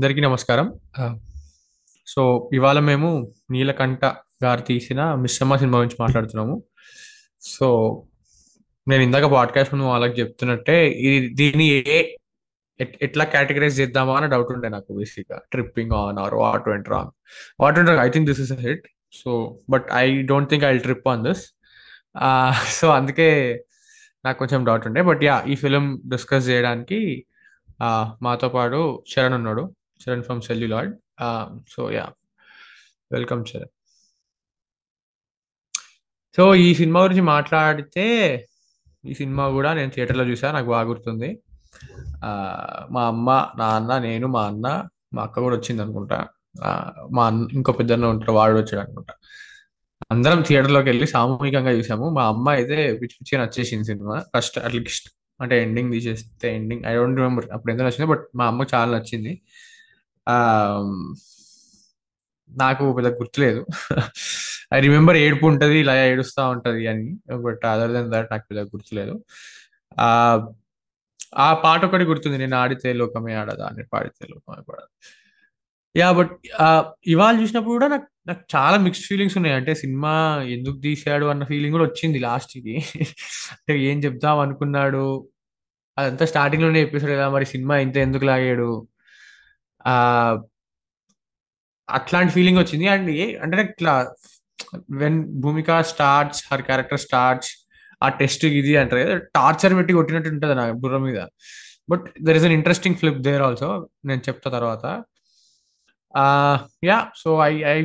అందరికీ నమస్కారం. సో ఇవాళ మేము నీలకంఠ గారు తీసిన మిస్సమ్మ సినిమా గురించి మాట్లాడుతున్నాము. సో నేను ఇందాక పాడ్కాస్ట్ ముందు వాళ్ళకి చెప్తున్నట్టే దీన్ని ఎట్లా కేటగరైజ్ చేద్దామా అని డౌట్ ఉండే నాకు. బేసిక్గా tripping on or what went wrong I think this is a hit. So but I don't think I will trip on this. So అందుకే నాకు కొంచెం డౌట్ ఉండే. బట్ యా, ఈ ఫిలిం డిస్కస్ చేయడానికి మాతో పాటు చరణ్ ఉన్నాడు. Charan from Celluloid. So yeah, welcome Charan. So ఈ సినిమా గురించి మాట్లాడితే, ఈ సినిమా కూడా నేను థియేటర్లో చూసా, నాకు బాగా గుర్తుంది. మా అమ్మ, నాన్న, నేను, మా అన్న, మా అక్క కూడా వచ్చింది అనుకుంటా, మా అన్న ఇంకో పెద్దన్న ఉంటారు వాడు వచ్చాడు అనుకుంటా. అందరం థియేటర్లోకి వెళ్ళి సామూహికంగా చూసాము. మా అమ్మ అయితే పిచ్చి పిచ్చిగా నచ్చేసింది సినిమా. ఫస్ట్ అట్లా అంటే ఎండింగ్ తీసేస్తే ఎండింగ్ ఐ డోంట్ రిమెంబర్ అప్పుడు ఎంత నచ్చింది, బట్ మా అమ్మకు చాలా నచ్చింది. నాకు పెద్ద గుర్తులేదు. ఐ రిమెంబర్ ఏడుపు ఉంటుంది, ఇలా ఏడుస్తూ ఉంటుంది అని, బట్ అదర్ దెన్ దాట్ నాకు పెద్ద గుర్తులేదు. ఆ పాట ఒకటి గుర్తుంది, నేను ఆడితే లోకమే ఆడదా అని, పాడితే లోకమే పాడదు. యా, బట్ ఇవాళ చూసినప్పుడు కూడా నాకు చాలా మిక్స్డ్ ఫీలింగ్స్ ఉన్నాయి. అంటే సినిమా ఎందుకు తీశాడు అన్న ఫీలింగ్ కూడా వచ్చింది లాస్ట్కి. అంటే ఏం చెప్దాం అనుకున్నాడు అదంతా స్టార్టింగ్లోనే చెప్పేశాడు కదా, మరి సినిమా ఇంత ఎందుకు లాగాడు, అట్లాంటి ఫీలింగ్ వచ్చింది. అండ్ అంటే ఇట్లా when Bhumika starts her character starts ఆ టెస్ట్ ఇది అంటారు కదా, టార్చర్ పెట్టి కొట్టినట్టు ఉంటుంది నా బుర్ర మీద. But there is an interesting flip there also, నేను చెప్తా తర్వాత. Yeah, so I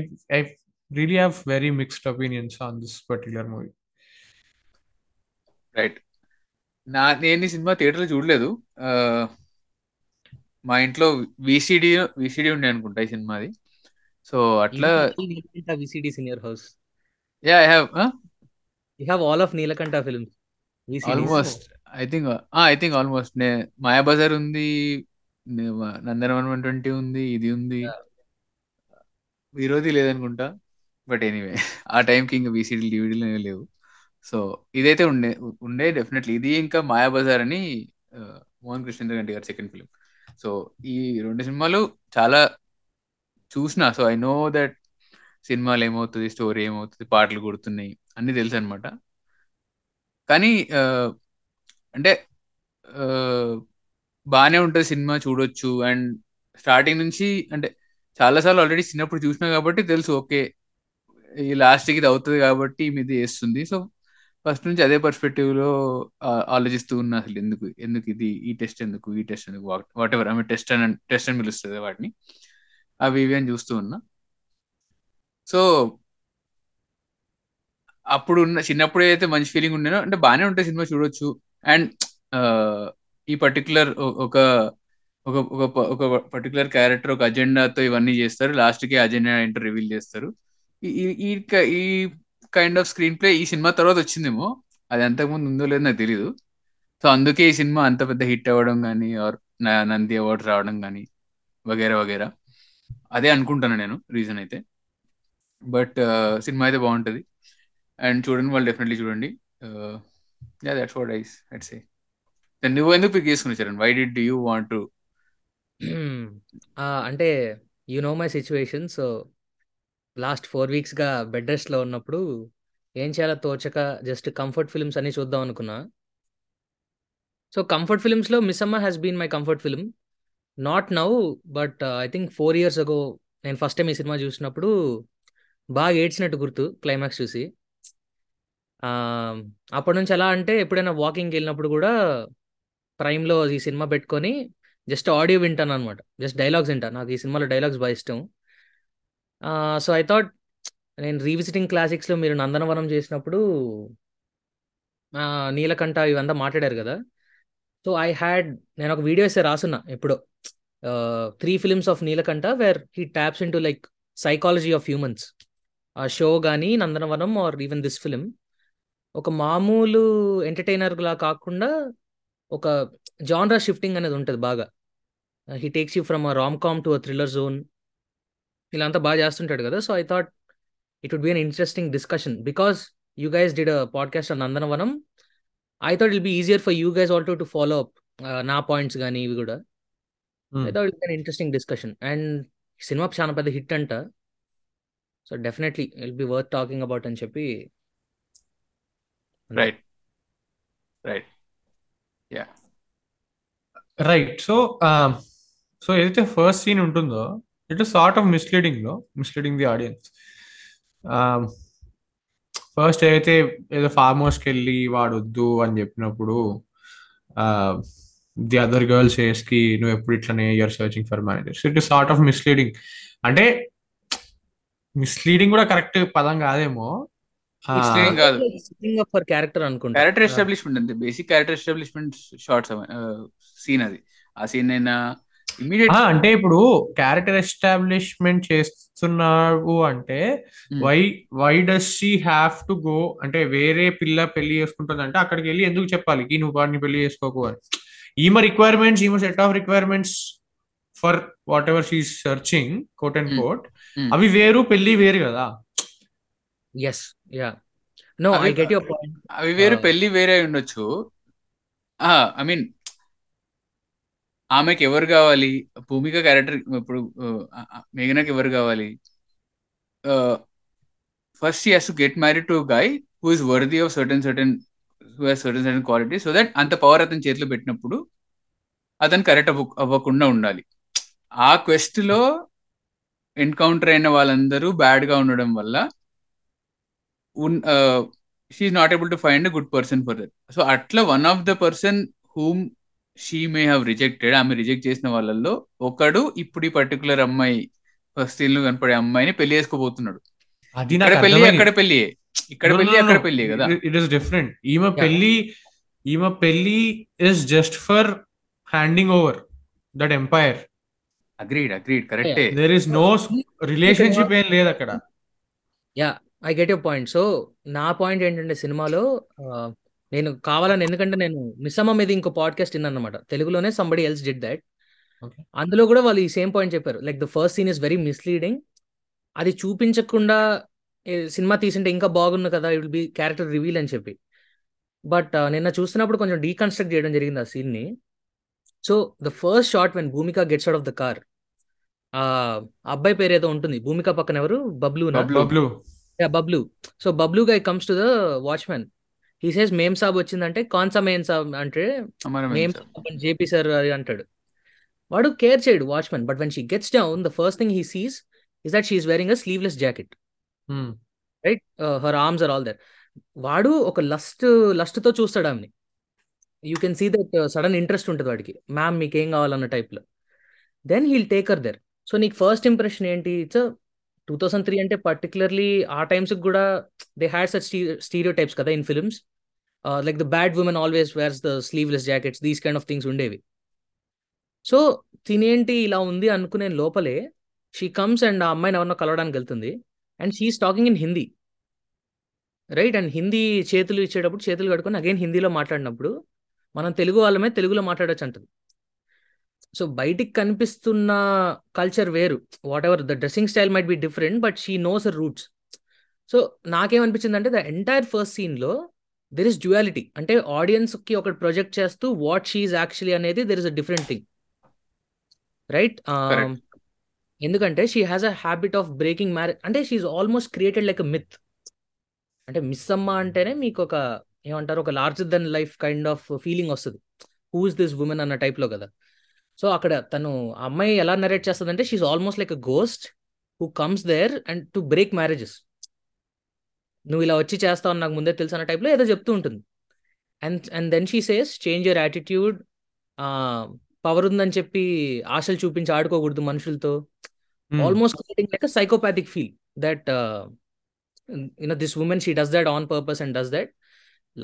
really have very mixed opinions on this particular movie. Right. నేను ఈ సినిమా థియేటర్లో చూడలేదు. మా ఇంట్లో విసిడి ఉండే అనుకుంటా ఈ సినిమాది. సో అట్లా VCD senior house. Yeah, I have. You have all of Neelakanta films. Almost. I think almost. Mayabazar ఉంది, నందనవనం 120 ఉంది, ఇది ఉంది, విరోధి లేదనుకుంటా. బట్ ఎనీవే ఆ టైంకి ఇంకా వీసీడీ డివిడీలు ఏమీ లేవు. సో ఇదైతే ఉండే డెఫినెట్లీ. ఇది ఇంకా మాయాబజార్ అని మోహన్ కృష్ణ గారి సెకండ్ ఫిలిం. సో ఈ రెండు సినిమాలు చాలా చూసిన. సో ఐ నో దట్ సినిమాలు ఏమవుతుంది, స్టోరీ ఏమవుతుంది, పాటలు గుర్తున్నాయి, అన్ని తెలుసు అనమాట. కానీ అంటే బాగానే ఉంటుంది సినిమా, చూడొచ్చు. అండ్ స్టార్టింగ్ నుంచి అంటే చాలాసార్లు ఆల్రెడీ చిన్నప్పుడు చూసినా కాబట్టి తెలుసు, ఓకే ఈ లాస్ట్కి ఇది అవుతుంది కాబట్టి మీది వేస్తుంది. సో ఫస్ట్ నుంచి అదే పర్స్పెక్టివ్లో ఆలోచిస్తూ ఉన్నా, అసలు ఎందుకు ఇది, ఈ టెస్ట్ ఎందుకు వాట్ ఎవర్, ఆమె టెస్ట్ అని పిలుస్తుంది వాటిని, అవి ఇవి అని చూస్తూ ఉన్నా. సో అప్పుడు ఉన్న చిన్నప్పుడు అయితే మంచి ఫీలింగ్ ఉండేనో, అంటే బాగానే ఉంటుంది సినిమా, చూడొచ్చు. అండ్ ఈ పర్టికులర్ ఒక ఒక ఒక పర్టికులర్ క్యారెక్టర్ ఒక అజెండాతో ఇవన్నీ చేస్తారు, లాస్ట్కి అజెండా ఏంటో రివీల్ చేస్తారు. ఈ కైండ్ ఆఫ్ స్క్రీన్ ప్లే ఈ సినిమా తర్వాత వచ్చిందేమో, అది అంతకుముందు ఉందో లేదో నాకు తెలీదు. సో అందుకే ఈ సినిమా అంత పెద్ద హిట్ అవ్వడం కానీ, ఆర్ నంది అవార్డ్స్ రావడం కానీ వగేరా వగేరా, అదే అనుకుంటాను నేను రీజన్ అయితే. బట్ సినిమా అయితే బాగుంటుంది అండ్ చూడండి వాళ్ళు, డెఫినెట్లీ చూడండి. Yeah, that's what I'd say. నువ్వు ఎందుకు పిక్ చేసుకుని Charan, why did you want to? అంటే you know my situation. So last 4 weeks bed రెస్ట్లో ఉన్నప్పుడు ఏం చేయాలో తోచక జస్ట్ కంఫర్ట్ ఫిల్మ్స్ అన్ని చూద్దాం అనుకున్నా. సో కంఫర్ట్ ఫిల్మ్స్లో Missamma has been my comfort film. Not now, but I think 4 years ago నేను ఫస్ట్ టైం ఈ సినిమా చూసినప్పుడు బాగా ఏడ్చినట్టు గుర్తు క్లైమాక్స్ చూసి. అప్పటి నుంచి ఎలా అంటే ఎప్పుడైనా వాకింగ్కి వెళ్ళినప్పుడు కూడా ప్రైమ్లో ఈ సినిమా పెట్టుకొని జస్ట్ ఆడియో వింటాను అనమాట, జస్ట్ డైలాగ్స్ వింటాను. నాకు ఈ సినిమాలో డైలాగ్స్ బాగా ఇష్టం. సో ఐ థాట్ నేను రీవిజిటింగ్ క్లాసిక్స్లో మీరు నందనవనం చేసినప్పుడు నీలకంఠ ఇవంతా మాట్లాడారు కదా, సో నేను ఒక వీడియో అయితే రాసున్నా ఎప్పుడో, 3 films of Neelakanta where he taps in to like psychology of humans. ఆ షో కానీ Nandanavanam or even this film ఒక మామూలు ఎంటర్టైనర్లా కాకుండా ఒక జానరా షిఫ్టింగ్ అనేది ఉంటుంది బాగా. He takes you from a rom com to a thriller zone, ఇలా అంతా బాగా చేస్తుంటాడు కదా. So I thought it would be an interesting discussion because you guys did a podcast on Nandanavanam. I thought it will be easier for you guys also to follow up నా points కానీ ఇవి కూడా. I thought it's an interesting discussion and cinema చాలా పెద్ద hit అంట, so definitely will be worth talking about అని చెప్పి. Right right yeah right. So ఏదైతే ఫస్ట్ సీన్ ఉంటుందో it is sort of misleading the audience. First ఏదైతే ఏదో ఫార్మర్స్కి వెళ్ళి వాడొద్దు అని చెప్పినప్పుడు ది అదర్ గర్ల్స్ ఏస్కి నువ్వు ఎప్పుడు ఇట్లనే you're searching for managers, it is sort of misleading. అంటే మిస్లీడింగ్ కూడా కరెక్ట్ పదం కాదేమో, క్యారెక్టర్ అనుకుంటా, క్యారెక్టర్ ఎస్టాబ్లిష్మెంట్ అంతే, basic character establishment shorts scene అది. ఆ సీన్ అయినా అంటే ఇప్పుడు క్యారెక్టర్ ఎస్టాబ్లిష్మెంట్ చేస్తున్నాడు అంటే why does she have to go, అంటే వేరే పిల్ల పెళ్లి చేసుకుంటుంది అంటే అక్కడికి వెళ్ళి ఎందుకు చెప్పాలి ఈ నువ్వు వాడిని పెళ్లి చేసుకోకు అని. ఈమె రిక్వైర్మెంట్స్, ఈమె set of requirements for what ever she is searching quote and quote, అవి వేరు పెళ్లి వేరు కదా. yes yeah no I get your point. అవి వేరు పెళ్లి వేరే ఉండొచ్చు. I mean ఆమెకి ఎవరు కావాలి, భూమిక క్యారెక్టర్ ఇప్పుడు మేఘనాకి ఎవరు కావాలి, first he has to get married to guy who is worthy of certain quality, so that అంత పవర్ అతని చేతిలో పెట్టినప్పుడు అతను కరెక్ట్ అవ్వకుండా ఉండాలి. ఆ క్వెస్ట్ లో ఎన్కౌంటర్ అయిన వాళ్ళందరూ బ్యాడ్ గా ఉండడం వల్ల she is not able to find a good person for that. So atla one of the person whom she may have rejected, I mean reject chesina vallallo okadu ippudu particular ammai first illu ganpade ammaini pelli chesukobothunadu. Adi na pelli akkada pelli ikkada pelli akkada pelli kada, it is different. Eema pelli is just for handing over that empire. Agreed correct. There is no relationship em led akkada. Yeah I get your point. So నా point ఏంటంటే సినిమాలో నేను కావాలని, ఎందుకంటే నేను మిస్సమ్మ మీద ఇంకో podcast విన్నాను అనమాట, తెలుగులోనే సంబడి ఎల్స్ డిడ్ దాట్, అందులో కూడా వాళ్ళు ఈ సేమ్ పాయింట్ చెప్పారు, like the first scene is very misleading, అది చూపించకుండా సినిమా తీసింటే ఇంకా బాగుంది కదా, it will be character reveal అని చెప్పి. బట్ నిన్న చూస్తున్నప్పుడు కొంచెం డీకన్స్ట్రక్ట్ చేయడం జరిగింది ఆ సీన్ని. So the first shot when Bhumika gets out of the car, అబ్బాయి పేరు ఏదో ఉంటుంది భూమిక పక్కన, ఎవరు Bablu. So Bablu guy comes to the watchmen, he says మేమ్ సాబ్ వచ్చిందంటే కాన్సా మేమ్ సాబ్ అంటే మేమ్ సాబ్ అని జేపీ సార్ అంటాడు, వాడు కేర్ చేయడు watchman. But when she gets down the first thing he sees is that she is wearing a sleeveless jacket, right, her arms are all that. వాడు ఒక లస్ట్తో చూస్తాడు ఆమెని, you can see that sudden interest ఉంటుంది వాడికి, ma'am మీకేం కావాలన్న టైప్లో. Then he'll take her there. So నీకు ఫస్ట్ ఇంప్రెషన్ ఏంటి, ఇట్స్ 2003 అంటే పర్టికులర్లీ ఆ టైమ్స్ కూడా దే హ్యాడ్ సచ్ స్టీరియోటైప్స్ కదా in films, like the bad women always wears the sleeveless jackets, these kind of things ఉండేవి. సో తినేంటి ఇలా ఉంది అనుకునే లోపలే షీ కమ్స్ అండ్ ఆ అమ్మాయిని ఎవరినో కలవడానికి వెళ్తుంది and she is talking in Hindi, right, and Hindi చేతులు ఇచ్చేటప్పుడు చేతులు కట్టుకొని అగైన్ హిందీలో మాట్లాడినప్పుడు మనం తెలుగు వాళ్ళమే తెలుగులో మాట్లాడచ్చు అంటుంది. సో బయటికి కనిపిస్తున్న కల్చర్ వేరు, what ever the dressing style might be different but she knows her roots. So నాకేమనిపించింది అంటే ద ఎంటైర్ ఫస్ట్ సీన్లో దెర్ ఇస్ డ్యుయాలిటీ, అంటే ఆడియన్స్కి ఒకటి ప్రొజెక్ట్ చేస్తూ వాట్ షీ ఈజ్ యాక్చువల్లీ అనేది there is a different thing, right. ఎందుకంటే she has a habit of breaking marriage, అంటే she is almost created like a myth. అంటే మిస్సమ్మ అంటేనే మీకు ఒక ఏమంటారు ఒక larger then life kind of feeling వస్తుంది, హూ ఇస్ దిస్ ఉమెన్ అన్న టైప్లో కదా. సో అక్కడ తను అమ్మాయి ఎలా నరేట్ చేస్తుందంటే she is almost like a ghost who comes there and to break marriages, నువ్వు ఇలా వచ్చి చేస్తావు నాకు ముందే తెలుసు అన్న టైప్లో ఏదో చెప్తూ ఉంటుంది. And then she says change your attitude, power ఉందని చెప్పి ఆశలు చూపించి ఆడుకోకూడదు మనుషులతో, almost creating like a psychopathic feel that you know this women she does that on purpose and does that.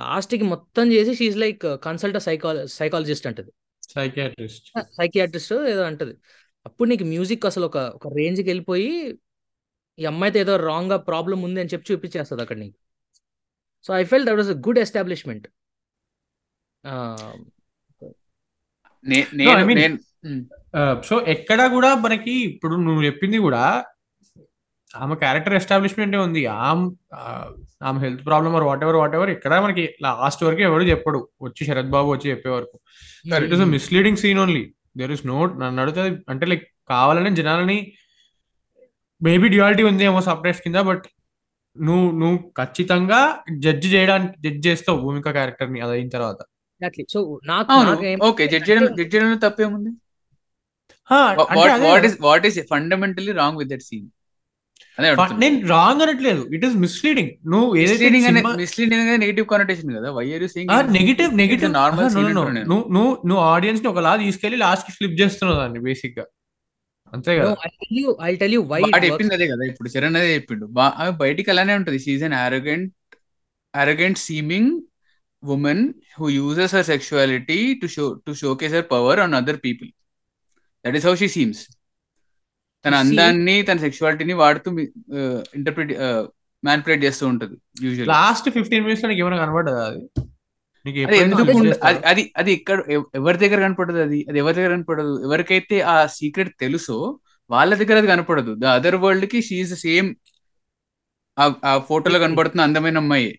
లాస్ట్కి మొత్తం చేసి షీఈస్ లైక్ కన్సల్ట్ సైకాలజిస్ట్ అంటది, సైకియాట్రిస్ట్ ఏదో అంటది. అప్పుడు నీకు మ్యూజిక్ అసలు ఒక రేంజ్కి వెళ్ళిపోయి ఈ అమ్మాయితో ఏదో రాంగ్ గా ప్రాబ్లం ఉంది అని చెప్పి చూపించేస్తుంది అక్కడ నీకు. So I felt that was a good establishment. So ఎక్కడ కూడా మనకి ఇప్పుడు నువ్వు చెప్పింది కూడా ఆమె క్యారెక్టర్ ఎస్టాబ్లిష్మెంట్ ఉంది, ఆమె health problem or what ever ఇక్కడ మనకి లాస్ట్ వరకు ఎవరు చెప్పడు, వచ్చి శరద్బాబు వచ్చి చెప్పే వరకు. It is misleading scene only, there is no, నన్ను అడుగుతుంది అంటే లైక్ కావాలని జనాలని మేబీ డ్యూయాలిటీ ఉంది ఏమో సపరేట్స్ కింద, బట్ నువ్వు ఖచ్చితంగా జడ్జి చేయడానికి జడ్జ్ చేస్తావు భూమిక క్యారెక్టర్ ని. అది అయిన తర్వాత తప్పేముంది? Fundamentally wrong with that scene. నేను రాంగ్ అనట్లేదు, ఇట్ ఈస్ మిస్లీడింగ్. నువ్వు నువ్వు ఆడియన్స్ ని ఒకలా తీసుకెళ్లి లాస్ట్ కి ఫ్లిప్ చేస్తున్నావు దాన్ని బేసిక్ గా, అంతే కదా. చెప్పింది అదే కదా ఇప్పుడు చరణ్ అదే చెప్పిండు. బయటికి అలానే ఉంటది, she is an arrogant seeming women who uses her sexuality to showcase her power on other people. That is how she seems. తన అందాన్ని తన సెక్షువాలిటీని వాడుతూ ఇంటర్ప్రిట్ మ్యానిపులేట్ చేస్తూ ఉంటది. యూజువల్ లాస్ట్ 15 minutes లో ఏమైనా కనబడదా? అది అది అది ఇక్కడ ఎవరి దగ్గర కనపడదు, అది ఎవరి దగ్గర కనపడదు. ఎవరికైతే ఆ సీక్రెట్ తెలుసో వాళ్ళ దగ్గర అది కనపడదు. ద అదర్ వరల్డ్ కి షీ ఈజ్ సేమ్ ఆ ఫోటోలో కనపడుతున్న అందమైన అమ్మాయి.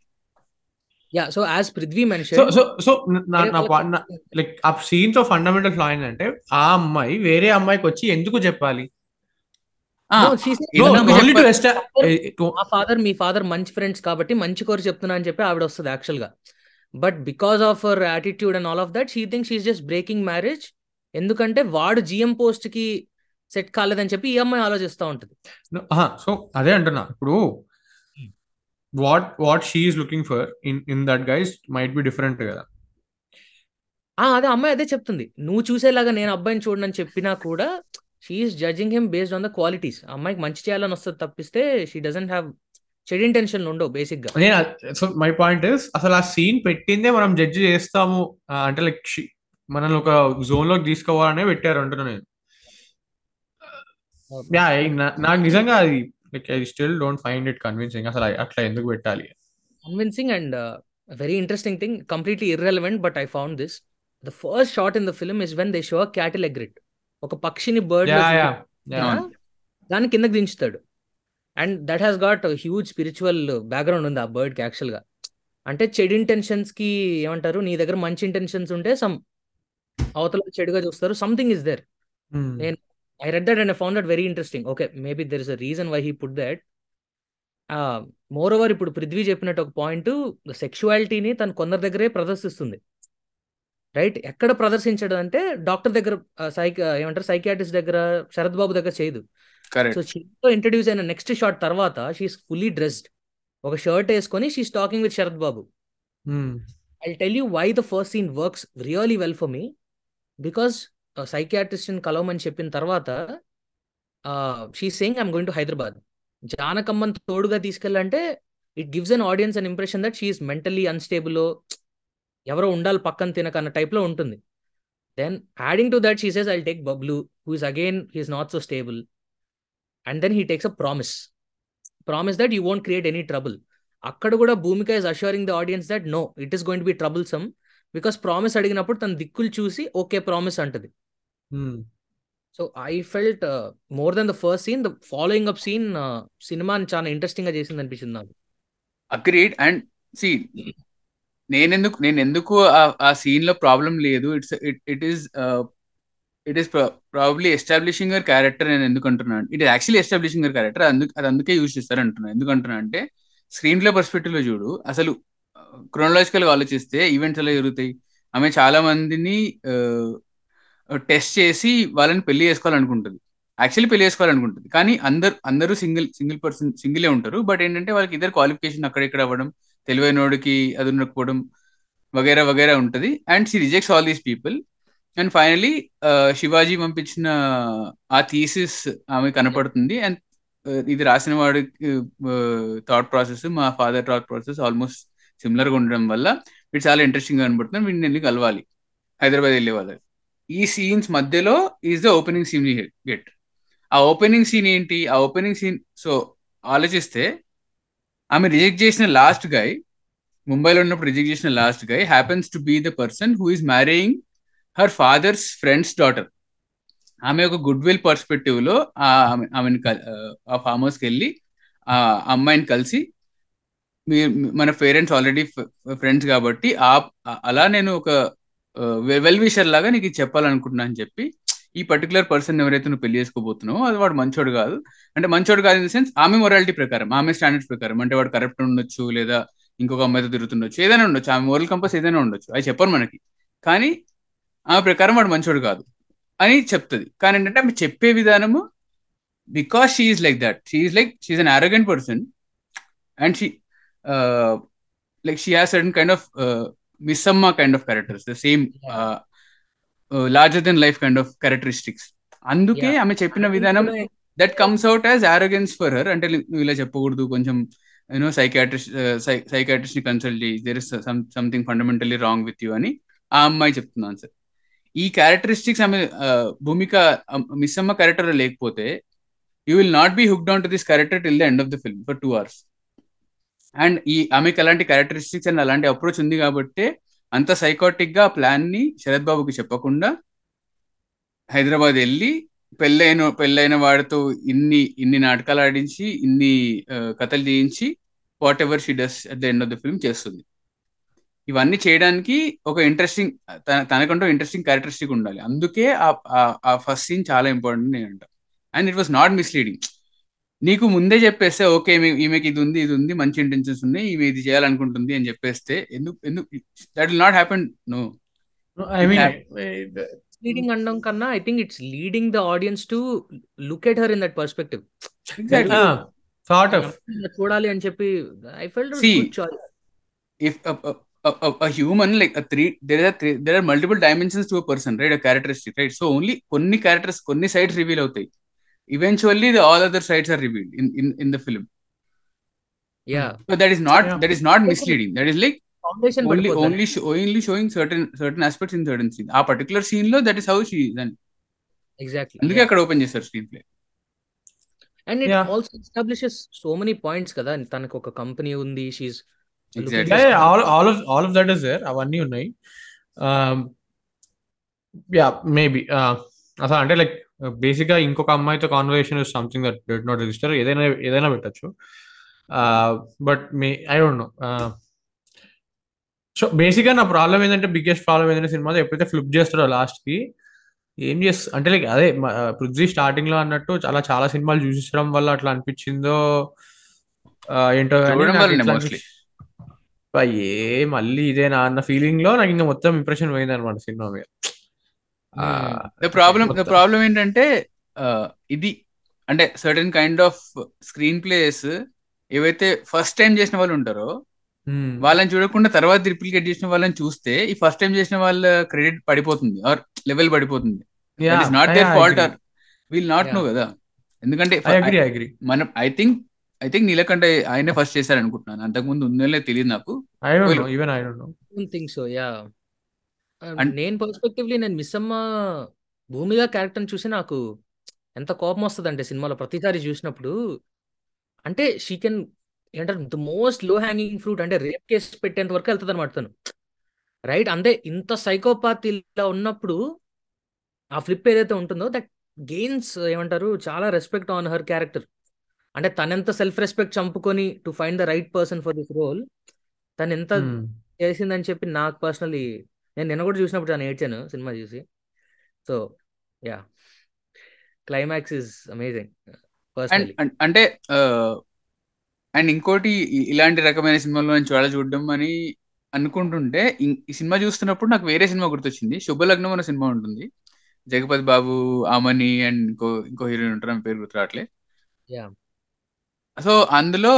So as Prithvi mention, so like ఆ సీన్ తో ఫండమెంటల్ ఫ్లా ఏంటంటే ఆ అమ్మాయి వేరే అమ్మాయికి వచ్చి ఎందుకు చెప్పాలి? మీ ఫాదర్ మంచి ఫ్రెండ్స్ కాబట్టి మంచి కోరి చెప్తున్నా అని చెప్పి ఆవిడ వస్తుంది యాక్చువల్ గా. But because of her attitude and all of that she thinks she is just breaking marriage. ఎందుకంటే వాడు జిఎం పోస్ట్ కి సెట్ కాలేదని చెప్పి ఈ అమ్మాయి ఆలోచిస్తూ ఉంటది. సో అదే అంటున్నా ఇప్పుడు what she is looking for in that guys might be different కదా. అదే అమ్మాయి అదే చెప్తుంది, నువ్వు చూసేలాగా నేను అబ్బాయిని చూడనని చెప్పినా కూడా she is judging him based on the qualities. అమ్మాయికి మంచి చేయాలని వస్తుంది తప్పిస్తే షీ డజంట్ హ్యావ్ చెడు ఇంటెన్షన్ ఉండవు బేసిక్ గా. సో మై పాయింట్ ఇస్ అసలు ఆ సీన్ పెట్టిందే మనం జడ్జి చేస్తాము అంటే లైక్ మనల్ని ఒక జోన్ లోకి తీసుకోవాలనే పెట్టారు అంటున్నాను నేను. నాకు నిజంగా అది like I still don't find it convincing. అసలు అట్లా ఎందుకు పెట్టాలి? Convincing and very interesting thing, completely irrelevant but I found this. The first shot in the film is when they show cattle egret. ఒక పక్షిని బర్డ్ దాని కిందకి దించుతాడు and that has got huge spiritual background ఉంది ఆ bird కి actual గా. అంటే చెడు ఇంటెన్షన్స్ కి ఏమంటారు, నీ దగ్గర మంచి ఇంటెన్షన్స్ ఉంటే సమ్ అవతల చెడుగా చూస్తారు, సంథింగ్ ఇస్ దేర్. నేను I read that and I found that very interesting. Okay maybe there is a reason why he put that. Moreover ఇప్పుడు పృథ్వీ చెప్పినట్టు ఒక పాయింట్, సెక్షువాలిటీని తను కొందరి దగ్గరే ప్రదర్శిస్తుంది రైట్. ఎక్కడ ప్రదర్శించడం అంటే డాక్టర్ దగ్గర, ఏమంటారు సైకియాట్రిస్ట్ దగ్గర, శరద్బాబు దగ్గర చేయదు. సో షీతో ఇంట్రడ్యూస్ అయిన నెక్స్ట్ షాట్ తర్వాత షీఈస్ ఫుల్లీ డ్రెస్డ్, ఒక షర్ట్ వేసుకొని she is talking with Sarath Babu. I tell you why the first scene works really well for me, because psychiatrist ని కలవమని చెప్పిన తర్వాత she's saying I'm going to Hyderabad, జానకమ్మని తోడుగా తీసుకెళ్ళంటే it gives an audience an impression that she's mentally unstable, ఎవరో ఉండాలి పక్కన తినకన్న టైప్ లో ఉంటుంది. Then adding to that she says I'll take Bablu who is again he is not so stable. And then he takes a promise that you won't create any trouble. Akkada kuda Bhumika is assuring the audience that no, it is going to be troublesome because promise adiginappudu tan dikkul chusi okay promise antadi. So I felt more than the first scene, the following up scene cinema ni chaana interesting ga chesindi anipichindi naaku. Agreed. And see, nenu enduku aa scene lo problem ledu, it is probably establishing her character. నేను ఎందుకంటున్నాను, it is actually establishing her character. అది అందుకే use చేస్తారు అంటున్నాను. ఎందుకంటున్నా అంటే screen play perspective లో చూడు, అసలు క్రోనలాజికల్ గా ఆలోచిస్తే ఈవెంట్స్ ఎలా జరుగుతాయి. ఆమె చాలా మందిని టెస్ట్ చేసి వాళ్ళని పెళ్లి చేసుకోవాలనుకుంటుంది, యాక్చువల్లీ పెళ్లి చేసుకోవాలనుకుంటుంది. కానీ అందరూ సింగిల్ పర్సన్ సింగిలే ఉంటారు. బట్ ఏంటంటే వాళ్ళకి ఇద్దరు క్వాలిఫికేషన్ అక్కడిక్కడ అవ్వడం, తెలివైనోడికి అది ఉండకపోవడం వగైరా వగైరా ఉంటుంది. And she rejects all these people. And finally Shivaji పంపించిన ఆ థీసిస్ ఆమె కనపడుతుంది. అండ్ ఇది రాసిన వాడి థాట్ ప్రాసెస్, మా ఫాదర్ థాట్ ప్రాసెస్ ఆల్మోస్ట్ సిమిలర్గా ఉండడం వల్ల వీడు చాలా ఇంట్రెస్టింగ్ గా కనపడుతుంది. వీడిని వెళ్ళి కలవాలి, హైదరాబాద్ వెళ్ళే వాళ్ళకి. ఈ సీన్స్ మధ్యలో is the opening scene get. ఆ ఓపెనింగ్ సీన్ ఏంటి? ఆ ఓపెనింగ్ సీన్ సో ఆలోచిస్తే ఆమె రిజెక్ట్ చేసిన లాస్ట్ గాయ్, ముంబైలో ఉన్నప్పుడు రిజెక్ట్ చేసిన last guy happens to be the person who is marrying her father's friends daughter. ఆమె ఒక గుడ్ విల్ పర్స్పెక్టివ్ లో ఆమెను ఆ ఫామ్ హౌస్కి వెళ్ళి ఆ అమ్మాయిని కలిసి, మన పేరెంట్స్ ఆల్రెడీ ఫ్రెండ్స్ కాబట్టి అలా నేను ఒక వెల్ విషర్ లాగా నీకు చెప్పాలనుకుంటున్నా అని చెప్పి ఈ పర్టికులర్ పర్సన్ ఎవరైతే నువ్వు పెళ్లి చేసుకోబోతున్నావో అది వాడు మంచోడు కాదు, అంటే మంచోడు కాదు ఇన్ ద సెన్స్ ఆమె మొరాలిటీ ప్రకారం, ఆమె స్టాండర్డ్స్ ప్రకారం, అంటే వాడు కరెక్ట్ ఉండొచ్చు లేదా ఇంకొక అమ్మాయితో తిరుగుతుండొచ్చు, ఏదైనా ఉండొచ్చు, ఆమె మోరల్ కంపస్ ఏదైనా ఉండొచ్చు, అది చెప్పరు మనకి, కానీ ఆమె ప్రకారం వాడు మంచోడు కాదు అని చెప్తుంది. కానీ ఏంటంటే ఆమె చెప్పే విధానము, because she is like that, she is an arrogant person and she like she has certain kind of Missamma kind of characters, the same larger then life kind of characteristics. అందుకే ఆమె చెప్పిన విధానం that comes out as arrogance for her, అంటే నువ్వు ఇలా చెప్పకూడదు, కొంచెం you know psychiatrist ని కన్సల్ట్ చేయి, there is something fundamentally wrong with you అని ఆ అమ్మాయి చెప్తున్నాను సార్. ఈ క్యారెక్టరిస్టిక్స్ ఆమె భూమిక మిస్సమ్మ క్యారెక్టర్ లేకపోతే you will not be hooked on to this character till the end of the film for 2 hours. And ఈ ఆమెకి అలాంటి క్యారెక్టరిస్టిక్స్ అండ్ అలాంటి అప్రోచ్ ఉంది కాబట్టి అంత సైకాటిక్ గా ప్లాన్ ని శరత్ బాబుకి చెప్పకుండా హైదరాబాద్ వెళ్ళి పెళ్ళైన వాడితో ఇన్ని నాటకాలు ఆడించి, ఇన్ని కథలు చేయించి, what ever she does at the end of the film చేస్తుంది. ఇవన్నీ చేయడానికి ఒక ఇంట్రెస్టింగ్, తనకంటూ ఇంట్రెస్టింగ్ క్యారెక్టరిస్టిక్ ఉండాలి. అందుకే ఆ ఫస్ట్ సీన్ చాలా ఇంపార్టెంట్ నేను అంట. And it was not misleading. నీకు ముందే చెప్పేస్తే ఓకే ఈమెకి ఇది ఉంది మంచి ఇంటెన్షన్స్ ఉన్నాయి, ఈమె ఇది చేయాలనుకుంటుంది అని చెప్పేస్తే ఎందుకు that will not happen. No I mean leading అనడం కన్నా I think it's leading the audience to look at her in that perspective. Exactly sort of చూడాలి అని చెప్పి I felt good choice. If a human, like a three, there are multiple dimensions to a person, right? A characteristic, right? So only konni characters, konni sides reveal outai. Eventually the all other sides are revealed in the film. Yeah. So that is not misleading. That is like only showing certain aspects in certain scene. A particular scene lo that is how she is. And exactly. Anduke akkada open chesaru screenplay. And it also establishes so many points kada. Tanaku oka company undi, she's all of that is there, అవన్నీ ఉన్నాయి. Yeah maybe అసలు అంటే like basic గా ఇంకొక అమ్మాయితో conversation is something that did not register. ఏదైనా పెట్టచ్చు, but I don't know. So basic గా నా ప్రాబ్లం ఏంటంటే, బిగ్గెస్ట్ ప్రాబ్లం ఏంటంటే సినిమాలో ఎప్పుడైతే ఫ్లిప్ చేస్తారో లాస్ట్ కి ఏం చేస్తా అంటే, లైక్ అదే పృథ్వీ స్టార్టింగ్ లో అన్నట్టు చాలా చాలా సినిమాలు చూసిడం వల్ల అట్లా అనిపించిందో ఏంటో, ఏ మళ్ళీ ఇదేనా అన్న ఫీలింగ్ లో నాకు ఇంకా మొత్తం ఇంప్రెషన్ పోయింది అనమాట సినిమా మీద. ప్రాబ్లం ఏంటంటే ఇది, అంటే certain kind of screenplays ఏవైతే ఫస్ట్ టైం చేసిన వాళ్ళు ఉంటారో వాళ్ళని చూడకుండా తర్వాత రిప్లికేట్ చేసిన వాళ్ళని చూస్తే ఈ ఫస్ట్ టైం చేసిన వాళ్ళ క్రెడిట్ పడిపోతుంది, ఆర్ లెవెల్ పడిపోతుంది. It's not their fault, or will not know కదా. ఎందుకంటే మనం ఐ థింక్ నీలకంఠ ఆయనే ఫస్ట్ చేశారు అనుకుంటున్నాను, అంతకుముందు ఉందో తెలియదు నాకు. నేను పర్స్పెక్టివ్లీ నేను మిస్సమ్మ భూమిగా క్యారెక్టర్ చూసి నాకు ఎంత కోపం వస్తుంది అంటే సినిమాలో ప్రతిసారి చూసినప్పుడు, అంటే షీ కెన్ ఏంటంటే the most low hanging fruit, అంటే రేప్ కేసు పెట్టేంత వరకు వెళ్తుంది అనమాట తను, రైట్? అంటే ఇంత సైకోపాత్ ఇలా ఉన్నప్పుడు ఆ ఫ్లిప్ ఏదైతే ఉంటుందో దట్ గెయిన్స్ ఏమంటారు చాలా రెస్పెక్ట్ ఆన్ హర్ క్యారెక్టర్. అంటే తనెంత సెల్ఫ్ రెస్పెక్ట్ చంపుకొని to find the right person for this role తను ఎంత చేసిందని చెప్పి నాకు పర్సనలీ నిన్న కూడా చూసినప్పుడు తను ఏడ్చాను సినిమా చూసి. So yeah, climax is amazing personally. అంటే అండ్ ఇంకోటి, ఇలాంటి రకమైన సినిమాలో నేను చూడడం అని అనుకుంటుంటే ఈ సినిమా చూస్తున్నప్పుడు నాకు వేరే సినిమా గుర్తొచ్చింది. శుభలగ్నం అనే సినిమా ఉంటుంది, జగపతి బాబు, ఆమని అండ్ ఇంకో హీరోయిన్ ఉంటారు, ఆమె పేరు గుర్తురాట్లే. సో అందులో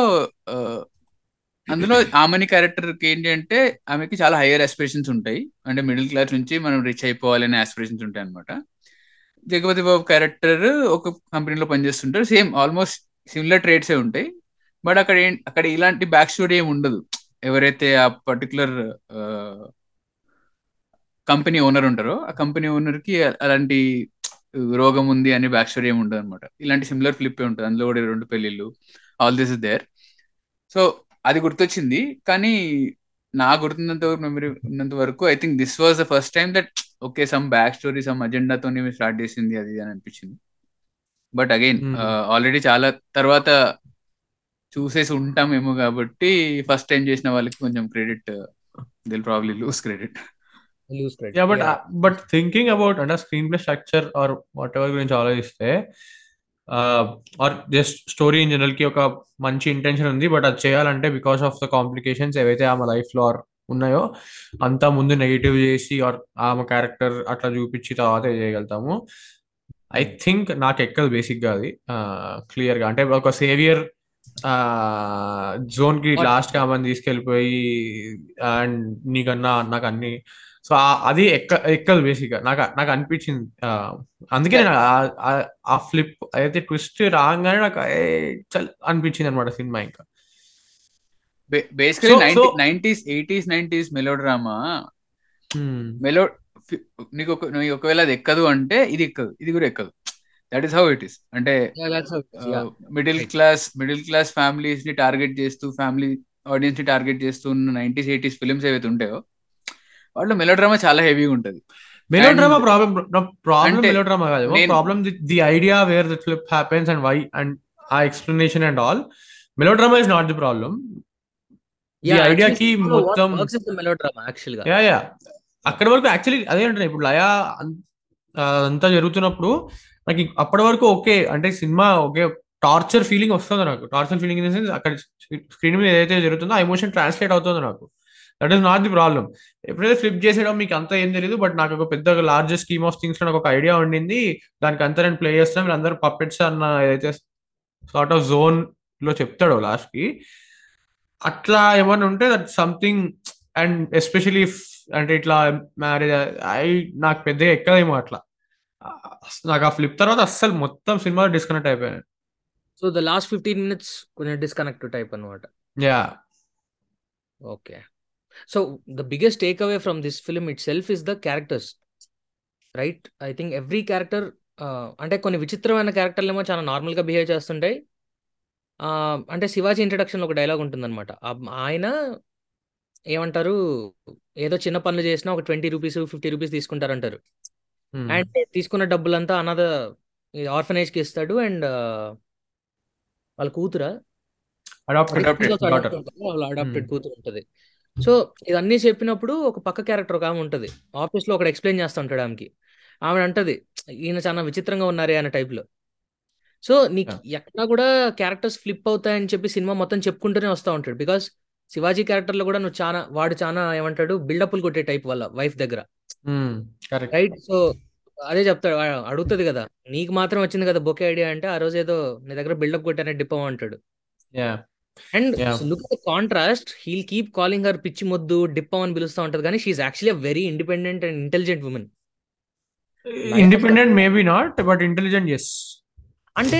ఆమెని క్యారెక్టర్కి ఏంటి అంటే ఆమెకి చాలా హైయర్ ఆస్పిరేషన్స్ ఉంటాయి, అంటే మిడిల్ క్లాస్ నుంచి మనం రిచ్ అయిపోవాలనే ఆస్పిరేషన్స్ ఉంటాయి అనమాట. జగపతి బాబు క్యారెక్టర్ ఒక కంపెనీలో పనిచేస్తుంటారు, సేమ్ ఆల్మోస్ట్ సిమిలర్ ట్రేడ్సే ఉంటాయి, బట్ అక్కడ ఇలాంటి బ్యాక్ స్టోరీ ఏమి ఉండదు. ఎవరైతే ఆ పర్టికులర్ కంపెనీ ఓనర్ ఉంటారో ఆ కంపెనీ ఓనర్కి అలాంటి రోగం ఉంది అని బ్యాక్ స్టోరీ ఏమి ఉండదు అనమాట. ఇలాంటి సిమిలర్ ఫ్లిప్పే ఉంటుంది, అందులో కూడా 2 పెళ్ళిళ్ళు, all this is there. So అది గుర్తొచ్చింది, కానీ నా మెమరీ ఉన్నంత వరకు I think this was the first time that okay some back story some అజెండాతో స్టార్ట్ చేసింది అది అని అనిపించింది. బట్ అగైన్ ఆల్రెడీ చాలా తర్వాత చూసేసి ఉంటామేమో కాబట్టి ఫస్ట్ టైం చేసిన వాళ్ళకి కొంచెం credit, they'll probably lose credit. lose credit. Yeah, but thinking about under screenplay structure or whatever గురించి ఆలోచిస్తే or just story in general కి ఒక మంచి ఇంటెన్షన్ ఉంది, బట్ అది చేయాలంటే బికాస్ ఆఫ్ ద కాంప్లికేషన్స్ ఏవైతే ఆమె లైఫ్ లో ఉన్నాయో అంతా ముందు నెగిటివ్ చేసి ఆర్ ఆమె క్యారెక్టర్ అట్లా చూపించి తర్వాత చేయగలుగుతాము. ఐ థింక్ నాకు ఎక్కదు బేసిక్ గా అది క్లియర్ గా, అంటే ఒక సేవియర్ జోన్ కి లాస్ట్ గా ఆమెను తీసుకెళ్ళిపోయి అండ్ నీకన్నా నాకు అన్ని, సో అది ఎక్కదు బేసిక్ గా నాకు అనిపించింది. అందుకే ఆ ఫ్లిప్ అయితే ట్విస్ట్ రాగానే నాకు అనిపించింది అనమాట సినిమా. ఇంకా basically 90s 80s 90s melodrama melo నీకు ఒకవేళ అది ఎక్కదు అంటే ఇది ఎక్కదు, ఇది కూడా ఎక్కదు. That is how it is. అంటే మిడిల్ క్లాస్ ఫ్యామిలీస్ ని టార్గెట్ చేస్తూ, ఫ్యామిలీ ఆడియన్స్ ని టార్గెట్ చేస్తూ ఉన్న 90s 80s ఫిల్మ్స్ ఏవైతే ఉంటాయో వాటిలో మెలోడ్రామా చాలా హెవీగా ఉంటది. మెలోడ్రామా మెలోడ్రామా కాదు, problem the idea where the flip happens and why and ఆ explanation and all. Melodrama is not the problem. The idea ki mottham works is the melodrama actually ga. Yeah, akkada varaku actually adhe antuna ippudu laya anta jarugutunappudu naki appada varaku okay ante cinema okay torture feeling osthundi naaku. Torture feeling in the sense akkada screen me edaithe jarugutundo aa emotion translate avutundi naaku. That is not the problem. Eppudu flip chesedam meek anta em teliyadu, but naaku oka pedda larger scheme of things lo naaku oka idea undindi, daniki anta ren play chestam illandaru puppets anna edaithe sort of zone లో చెప్తాడు last కి, అట్లా ఏమన్నా ఉంటే that something. And especially అంటే ఇట్లా marriage అయి నాకు పెద్దగా ఎక్కదేమో అట్లా నాకు. ఆ ఫ్లిప్ తర్వాత అస్సలు మొత్తం సినిమా డిస్కనెక్ట్ అయిపోయాను. సో ద లాస్ట్ 15 minutes కొంచెం డిస్కనెక్ట్ టైప్ అనమాట. Yeah okay. So the biggest take away from this film itself is the characters, right? I think every character, అంటే కొన్ని విచిత్రమైన క్యారెక్టర్లు ఏమో చాలా నార్మల్ గా బిహేవ్ చేస్తుంటాయి. అంటే శివాజీ ఇంట్రడక్షన్లో ఒక డైలాగ్ ఉంటుందన్నమాట. ఆయన ఏమంటారు, ఏదో చిన్న పనులు చేసినా ఒక 20 రూపీస్ 50 రూపీస్ తీసుకుంటారంటారు. అండ్ తీసుకున్న డబ్బులంతా అనాథ ఆర్ఫనేజ్కి ఇస్తాడు. అండ్ వాళ్ళ కూతురు అడాప్టెడ్ కూతురు ఉంటుంది. సో ఇదన్నీ చెప్పినప్పుడు ఒక పక్క క్యారెక్టర్ ఒక ఆమె ఉంటుంది ఆఫీస్లో, ఒకటి ఎక్స్ప్లెయిన్ చేస్తూ ఉంటాడు ఆమెకి. ఆమె అంటది ఈయన చాలా విచిత్రంగా ఉన్నారే అనే టైప్లో. సో నీకు ఎక్కడా కూడా క్యారెక్టర్స్ ఫ్లిప్ అవుతాయని చెప్పి సినిమా మొత్తం చెప్పుకుంటూనే వస్తూ ఉంటాడు. బికాస్ శివాజీ క్యారెక్టర్లో కూడా నువ్వు చాలా వాడు చాలా ఏమంటాడు బిల్డప్లు కొట్టే టైప్ వల్ల వైఫ్ దగ్గర, రైట్? సో అదే చెప్తాడు, అడుగుతుంది కదా నీకు మాత్రం వచ్చింది కదా బొకే ఐడియా అంటే, ఆ రోజు ఏదో నీ దగ్గర బిల్డప్ కొట్టానే డిప్పం అంటాడు. And look at the contrast, he'll keep calling her పిచ్చి మొద్దు డిప్పం అని పిలుస్తూ ఉంటుంది, కానీ she's actually very independent and intelligent women. Independent maybe not, but intelligent yes. అంటే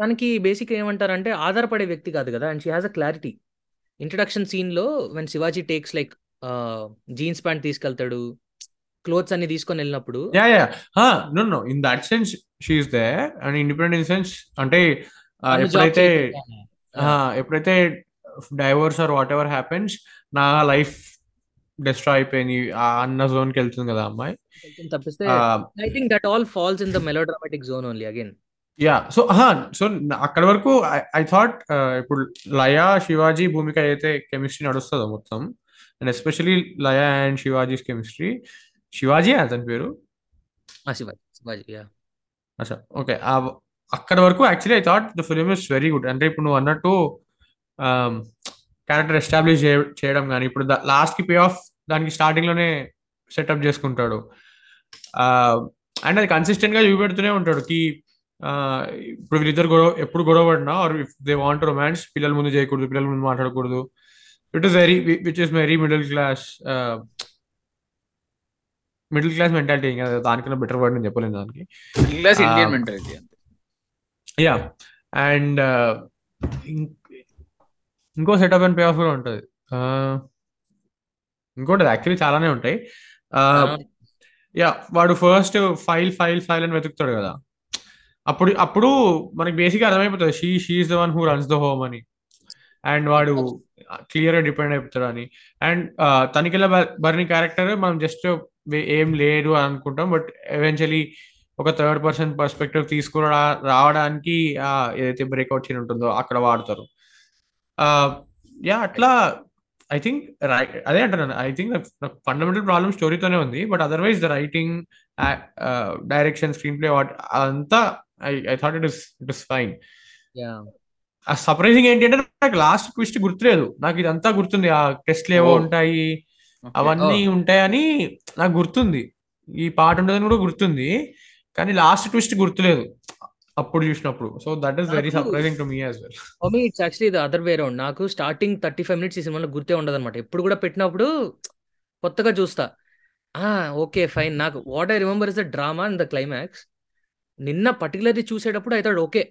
తనకి బేసిక్ ఏమంటారంటే ఆధారపడే వ్యక్తి కాదు కదా. And she has a clarity. Introduction scene లో when Shivaji takes like jeans pant తీసుకెళ్తాడు, క్లోత్స్ అన్ని తీసుకొని వెళ్ళినప్పుడు in that sense she is there and independent in sense. అంటే ఎప్పుడైతే divorce or what ever happens నా లైఫ్ డిస్ట్రాయ్ అయిపోయింది అన్న జోన్ కి వెళ్తుంది కదా అమ్మాయి తప్పిస్తే. I think that all falls in the melodramatic zone only again. Yeah so అక్కడ వరకు ఐ థాట్ ఇప్పుడు లయా శివాజీ భూమిక అయితే కెమిస్ట్రీ నడుస్తుందో మొత్తం, and especially Laya and Shivaji chemistry. Shivaji అతని పేరు ఓకే. అక్కడ వరకు actually I thought the film is very good. అంటే ఇప్పుడు నువ్వు అన్నట్టు క్యారెక్టర్ ఎస్టాబ్లిష్ చేయడం కానీ, ఇప్పుడు లాస్ట్ కి పే ఆఫ్ దానికి స్టార్టింగ్ లోనే సెటప్ చేసుకుంటాడు. అండ్ అది కన్సిస్టెంట్ గా చూపెడుతూనే ఉంటాడు కి ఇప్పుడు వీళ్ళిద్దరు గొడవ ఎప్పుడు గొడవ పడినా or if they want romance పిల్లల ముందు చేయకూడదు, పిల్లల ముందు మాట్లాడకూడదు. It is very which is very middle class mentality. దానికన్నా బెటర్ వర్డ్ నేను చెప్పలేను దానికి, మిడిల్ క్లాస్ ఇండియన్ మెంటాలిటీ అంతే. యా అండ్ ఇంకో సెటప్ అండ్ పే ఆఫ్ కూడా ఉంటుంది, ఇంకోటి యాక్చువల్లీ చాలానే ఉంటాయి. యా వాడు ఫస్ట్ ఫైల్ అని వెతుకుతాడు కదా, అప్పుడు మనకి బేసిక్ గా అర్థమైపోతుంది she is the one who runs the home అని, అండ్ వాడు క్లియర్ గా డిపెండ్ అయిపోతాడు అని. అండ్ తనిఖీల బర్ని క్యారెక్టర్ మనం జస్ట్ ఏం లేదు అని అనుకుంటాం, బట్ ఎవెన్చువలీ ఒక థర్డ్ పర్సన్ పర్స్పెక్టివ్ తీసుకుని రావడానికి ఏదైతే బ్రేక్అవుట్ సీన్ ఉంటుందో అక్కడ వాడతారు. యా అట్లా ఐ థింక్ అదే అంటున్నాను, ఐ థింక్ ఫండమెంటల్ ప్రాబ్లమ్ స్టోరీతోనే ఉంది. But otherwise the writing, direction, screen play అదంతా I thought it is fine. Surprising ఏంటంటే నాకు లాస్ట్ ట్విస్ట్ గుర్తులేదు, నాకు ఇదంతా గుర్తుంది, ఆ టెస్ట్లు ఏవో ఉంటాయి అవన్నీ ఉంటాయని నాకు గుర్తుంది, ఈ పాట ఉండదని కూడా గుర్తుంది, కానీ లాస్ట్ ట్విస్ట్ గుర్తులేదు అప్పుడు చూసినప్పుడు. So that is very surprising to me as well. For me it's actually the other way round. నాకు స్టార్టింగ్ 35 minutes ఈ సినిమాలో గుర్తే ఉండదు అనమాట. ఎప్పుడు కూడా పెట్టినప్పుడు కొత్తగా చూస్తా, ఓకే ఫైన్. నాకు what I remember is the drama and the climax. నిన్న పర్టికులర్లీ చూసేటప్పుడు I thought okay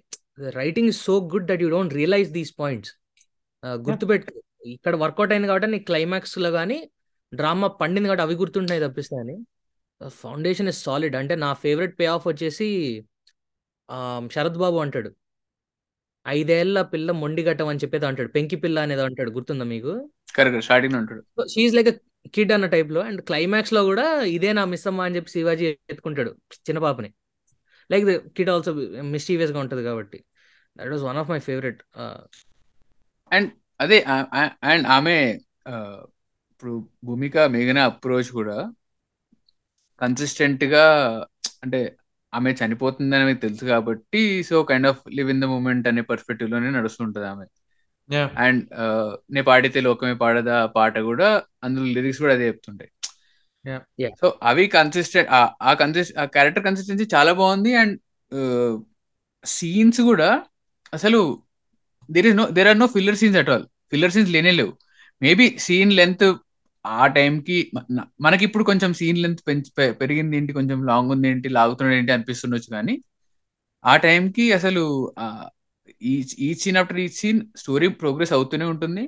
writing is so good that you don't realise these points. గుర్తుపెట్టు, ఇక్కడ వర్కౌట్ అయింది కాబట్టి నీ క్లైమాక్స్లో కానీ డ్రామా పండింది కాబట్టి అవి గుర్తుంటాయి తప్పిస్తాయని. Foundation is solid. అంటే నా ఫేవరెట్ పే ఆఫ్ వచ్చేసి శరద్బాబు అంటాడు 5 ఏళ్ల పిల్ల మొండి ఘట్టం అని చెప్పేది అంటాడు, పెంకి పిల్ల అనేది అంటాడు, గుర్తుందా మీకు? షీఈస్ లైక్ కిడ్ అన్న టైప్ లో. అండ్ క్లైమాక్స్ లో కూడా ఇదే నా మిస్సమ్మ అని చెప్పి శివాజీ ఎత్తుకుంటాడు చిన్న పాపని, like the kid also mischievous గా ఉంటది కాబట్టి that was one of my favourite. And అదే అండ్ ఆమె ఇప్పుడు భూమిక మేఘన అప్రోచ్ కూడా కన్సిస్టెంట్ గా, అంటే ఆమె చనిపోతుందని మీకు తెలుసు కాబట్టి so kind of live in the moment అనే పర్స్పెక్టివ్ లోనే నడుస్తుంటది ఆమె. అండ్ నే పాడితే లోకమే పాడదా పాట కూడా, అందులో లిరిక్స్ కూడా అదే చెప్తుంటాయి. సో అవి కన్సిస్టెంట్, ఆ క్యారెక్టర్ కన్సిస్టెన్సీ చాలా బాగుంది. అండ్ సీన్స్ కూడా అసలు there are no filler scenes at all. Filler scenes లేనేలేవు. మేబీ సీన్ లెంత్ ఆ టైంకి మనకి ఇప్పుడు కొంచెం సీన్ లెంత్ పెరిగింది ఏంటి, కొంచెం లాంగ్ ఉంది ఏంటి, లాగుతున్నాడు ఏంటి అనిపిస్తుండొచ్చు, కానీ ఆ టైంకి అసలు ఈ సీన్ ఆఫ్టర్ ఈ సీన్ స్టోరీ ప్రోగ్రెస్ అవుతూనే ఉంటుంది.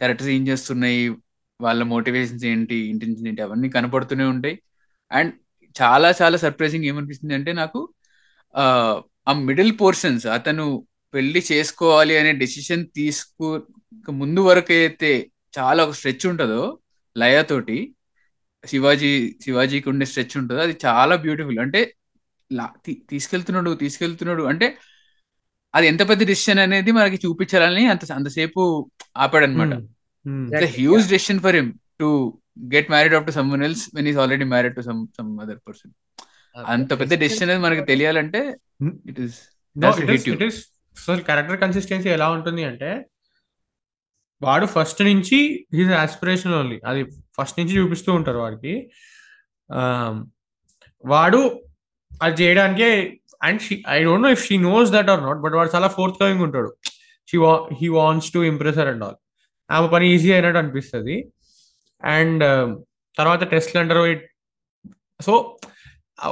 కరెక్ట్ ఏం చేస్తున్నాయి, వాళ్ళ మోటివేషన్స్ ఏంటి, ఇంటెన్షన్ ఏంటి, అవన్నీ కనపడుతూనే ఉంటాయి. అండ్ చాలా చాలా సర్ప్రైజింగ్ ఏమనిపిస్తుంది అంటే నాకు ఆ మిడిల్ పోర్షన్స్, అతను పెళ్లి చేసుకోవాలి అనే డెసిషన్ తీసుకో ముందు వరకు అయితే చాలా ఒక స్ట్రెచ్ ఉంటుందో లయతోటి, శివాజీకి ఉండే స్ట్రెచ్ ఉంటుందో, అది చాలా బ్యూటిఫుల్. అంటే తీసుకెళ్తున్నాడు అంటే అది ఎంత పెద్ద డెసిషన్ అనేది మనకి చూపించాలని అంతసేపు ఆపాడనమాట. It's huge decision for him to get married after someone else when is already married to some other person. అంత పెద్ద డెసిషన్ అనేది మనకి తెలియాలంటే it is so character consistency ఎలా ఉంటుంది అంటే వాడు ఫస్ట్ నుంచి హీజ్ ఆస్పిరేషన్ ఓన్లీ, అది ఫస్ట్ నుంచి చూపిస్తూ ఉంటారు వాడికి. వాడు అది చేయడానికే, and I don't know if she knows that or not, but వాడు చాలా ఫోర్త్ కవింగ్ ఉంటాడు. He wants to impress her and all. ఆమె పని ఈజీ అయినట్టు అనిపిస్తుంది. అండ్ తర్వాత టెస్ట్లు అంటారు. సో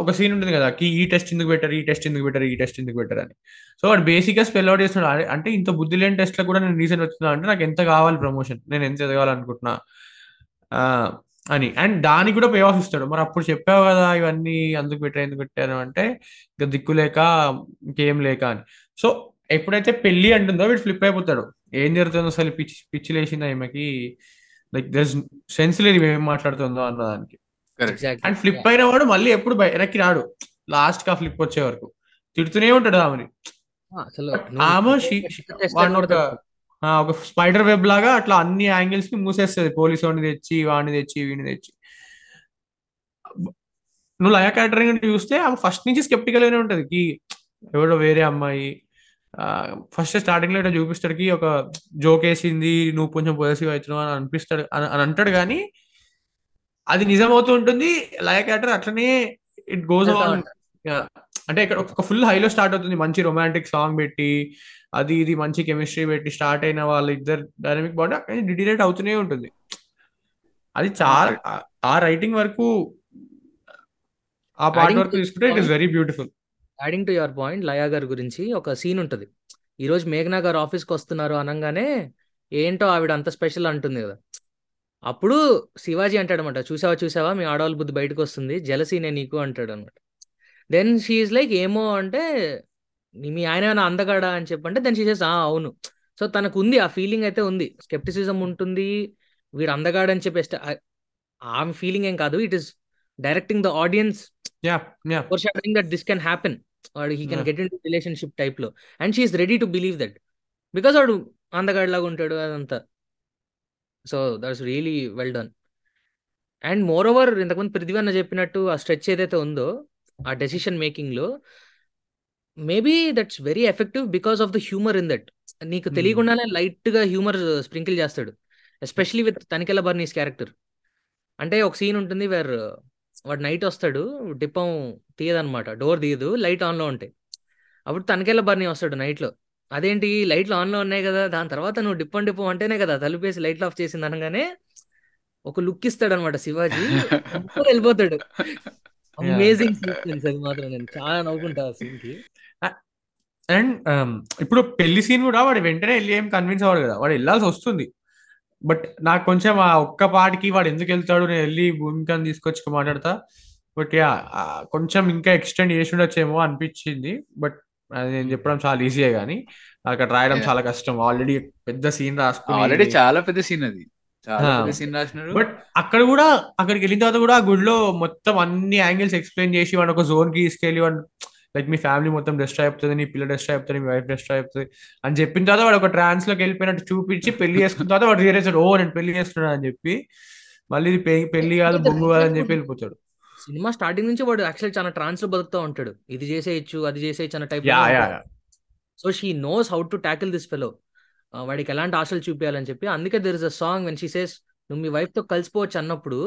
ఒక సీన్ ఉంటుంది కదా, ఈ టెస్ట్ ఎందుకు పెట్టారు, ఈ టెస్ట్ ఎందుకు పెట్టారు అని. సో వాడు బేసిక్గా స్పెల్ అవుట్ చేస్తున్నాడు. అంటే ఇంత బుద్ధి లేని టెస్ట్లకు కూడా నేను రీజన్ వస్తున్నా అంటే నాకు ఎంత కావాలి ప్రమోషన్, నేను ఎంత ఎదగాలనుకుంటున్నా అని. అండ్ దానికి కూడా పే ఆఫ్ ఇస్తాడు. మరి అప్పుడు చెప్పావు కదా ఇవన్నీ ఎందుకు పెట్టాను అంటే ఇంకా దిక్కు లేక ఇంకేం లేక అని. సో ఎప్పుడైతే పెళ్లి అంటుందో వీడు ఫ్లిప్ అయిపోతాడు. ఏం జరుగుతుందో అసలు పిచ్చి లేచింది ఆయనకి, లైక్ దర్ సెన్స్ లేదు ఏం మాట్లాడుతుందో అన్నదానికి. అండ్ ఫ్లిప్ అయిన వాడు మళ్ళీ ఎప్పుడు వెనక్కి రాడు. లాస్ట్ కి ఆ ఫ్లిప్ వచ్చే వరకు తిడుతూనే ఉంటాడు ఆమెని. ఆమె ఒక స్పైడర్ వెబ్ లాగా అట్లా అన్ని యాంగిల్స్ కి మూసేస్తుంది. పోలీసు వాడిని తెచ్చి, వీడిని తెచ్చి. నువ్వు లయ క్యారెక్టర్ చూస్తే ఆమె ఫస్ట్ నుంచి స్కెప్టికల్ గానే ఉంటది. కి ఎవడో వేరే అమ్మాయి ఫస్ట్ స్టార్టింగ్ లో ఇట్లా చూపిస్తాడికి ఒక జోక్ వేసింది, నువ్వు కొంచెం పొజిటివ్ అవుతున్నావు అని అనిపిస్తాడు అని అంటాడు. కానీ అది నిజమవుతూ ఉంటుంది. లయ క్యారెక్టర్ అట్లనే ఇట్ గోస్ ఆన్. అంటే ఇక్కడ ఒక ఫుల్ హైలో స్టార్ట్ అవుతుంది, మంచి రొమాంటిక్ సాంగ్ పెట్టి, అది ఇది మంచి కెమిస్ట్రీ పెట్టి స్టార్ట్ అయిన వాళ్ళ ఇద్దరు డైనమిక్ బాడీ అక్కడ డిటరేట్ అవుతూనే ఉంటుంది. అది చాలా ఆ రైటింగ్ వరకు, ఆ పార్ట్ వరకు తీసుకుంటే it is very beautiful. Adding to your point, Laya గారి గురించి ఒక సీన్ ఉంటుంది. ఈరోజు మేఘనా గారు ఆఫీస్కి వస్తున్నారు అనగానే ఏంటో ఆవిడ అంత స్పెషల్ అంటుంది కదా, అప్పుడు శివాజీ అంటాడు అనమాట, చూసావా మీ ఆడవాళ్ళ బుద్ధి బయటకు వస్తుంది, జలసీనే నీకు అంటాడు అనమాట. దెన్ షీ ఈజ్ లైక్ ఏమో అంటే మీ ఆయన ఏమైనా అందగాడా అని చెప్పంటే దెన్ షీ సేస్ అవును. సో తనకు ఉంది ఆ ఫీలింగ్ అయితే ఉంది, స్కెప్టిసిజం ఉంటుంది, వీడు అందగాడని చెప్పేస్తే ఆమె ఫీలింగ్ ఏం కాదు. It is directing the audience for showing that this can happen or he can get in to relationship type లో. And she is ready to believe that because వాడు అందగాడిలాగా ఉంటాడు అదంతా. So that's really well done. And moreover ఇంతకుముందు పృథ్వీ అన్న చెప్పినట్టు ఆ stretch ఏదైతే ఉందో ఆ డెసిషన్ మేకింగ్లో maybe that's very effective because of the humour in that. నీకు తెలియకుండానే లైట్గా హ్యూమర్ స్ప్రింకిల్ చేస్తాడు, especially with Tanikella Bharani's character. అంటే ఒక సీన్ ఉంటుంది వేర్ వాడు నైట్ వస్తాడు, డిప్పం తీయదనమాట, డోర్ తీయదు, లైట్ ఆన్లో ఉంటాయి. అప్పుడు తనకెళ్ళ బర్నీ వస్తాడు నైట్లో, అదేంటి లైట్లు ఆన్లో ఉన్నాయి కదా, దాని తర్వాత నువ్వు డిప్పం అంటేనే కదా తలుపేసి లైట్లు ఆఫ్ చేసింది అనగానే ఒక లుక్ ఇస్తాడు అనమాట శివాజీ, వెళ్ళిపోతాడు. అమేజింగ్ సీక్వెన్స్ అది మాత్రం, నేను చాలా నవ్వుకుంటా ఆ సీన్ కి. అండ్ ఇప్పుడు పెళ్లి సీన్ కూడా వాడు వెంటనే వెళ్ళి ఏం కన్విన్స్ అవ్వడు కదా, వాడు వెళ్ళాల్సి వస్తుంది. బట్ నాకు కొంచెం ఆ ఒక్క పాటికి వాడు ఎందుకు వెళ్తాడు, నేను వెళ్ళి భూమిక తీసుకొచ్చి మాట్లాడతా, బట్ యా కొంచెం ఇంకా ఎక్స్టెండ్ చేసి ఉండొచ్చేమో అనిపించింది. బట్ అది నేను చెప్పడం చాలా ఈజీయే కానీ అక్కడ రాయడం చాలా కష్టం. ఆల్రెడీ పెద్ద సీన్ రాసుకున్నాడు, ఆల్రెడీ చాలా పెద్ద సీన్ అది, బట్ అక్కడ కూడా అక్కడికి వెళ్ళిన తర్వాత కూడా ఆ గుడిలో మొత్తం అన్ని యాంగిల్స్ ఎక్స్ప్లెయిన్ చేసి వాడు ఒక జోన్ కి తీసుకెళ్ళి వాడు లైక్ మీ ఫ్యామిలీ మొత్తం డిస్ట్రాయ్ అవుతుంది, నీ పిల్లలు డిస్ట్రాయ్ అవుతుంది, మీ వైఫ్ డిస్ట్రాయ్ అవుతుంది అని చెప్పిన తర్వాత వాడు ఒక ట్రాన్స్ లోకి వెళ్ళిపోయినట్టు చూపించి పెళ్లి చేసుకున్న తర్వాత వాడు రియలైజ్డ్ ఓ నేను పెళ్లి చేస్తున్నాను అని చెప్పి మళ్ళీ ఇది పెళ్లి కాదు బొంగు కాదు అని చెప్పి వెళ్ళిపోతాడు. సినిమా స్టార్టింగ్ నుంచి వాడు యాక్చువల్ చాలా ట్రాన్స్ లో బతుకుతూ ఉంటాడు, ఇది చేసేయచ్చు అది చేసేయచ్చు అన్న type. So she knows how to tackle this fellow, వాడికి ఎలాంటి ఆశలు చూపించాలని చెప్పి. అందుకే there is a song when she says నువ్వు మీ వైఫ్ తో కలిసిపోవచ్చు అన్నప్పుడు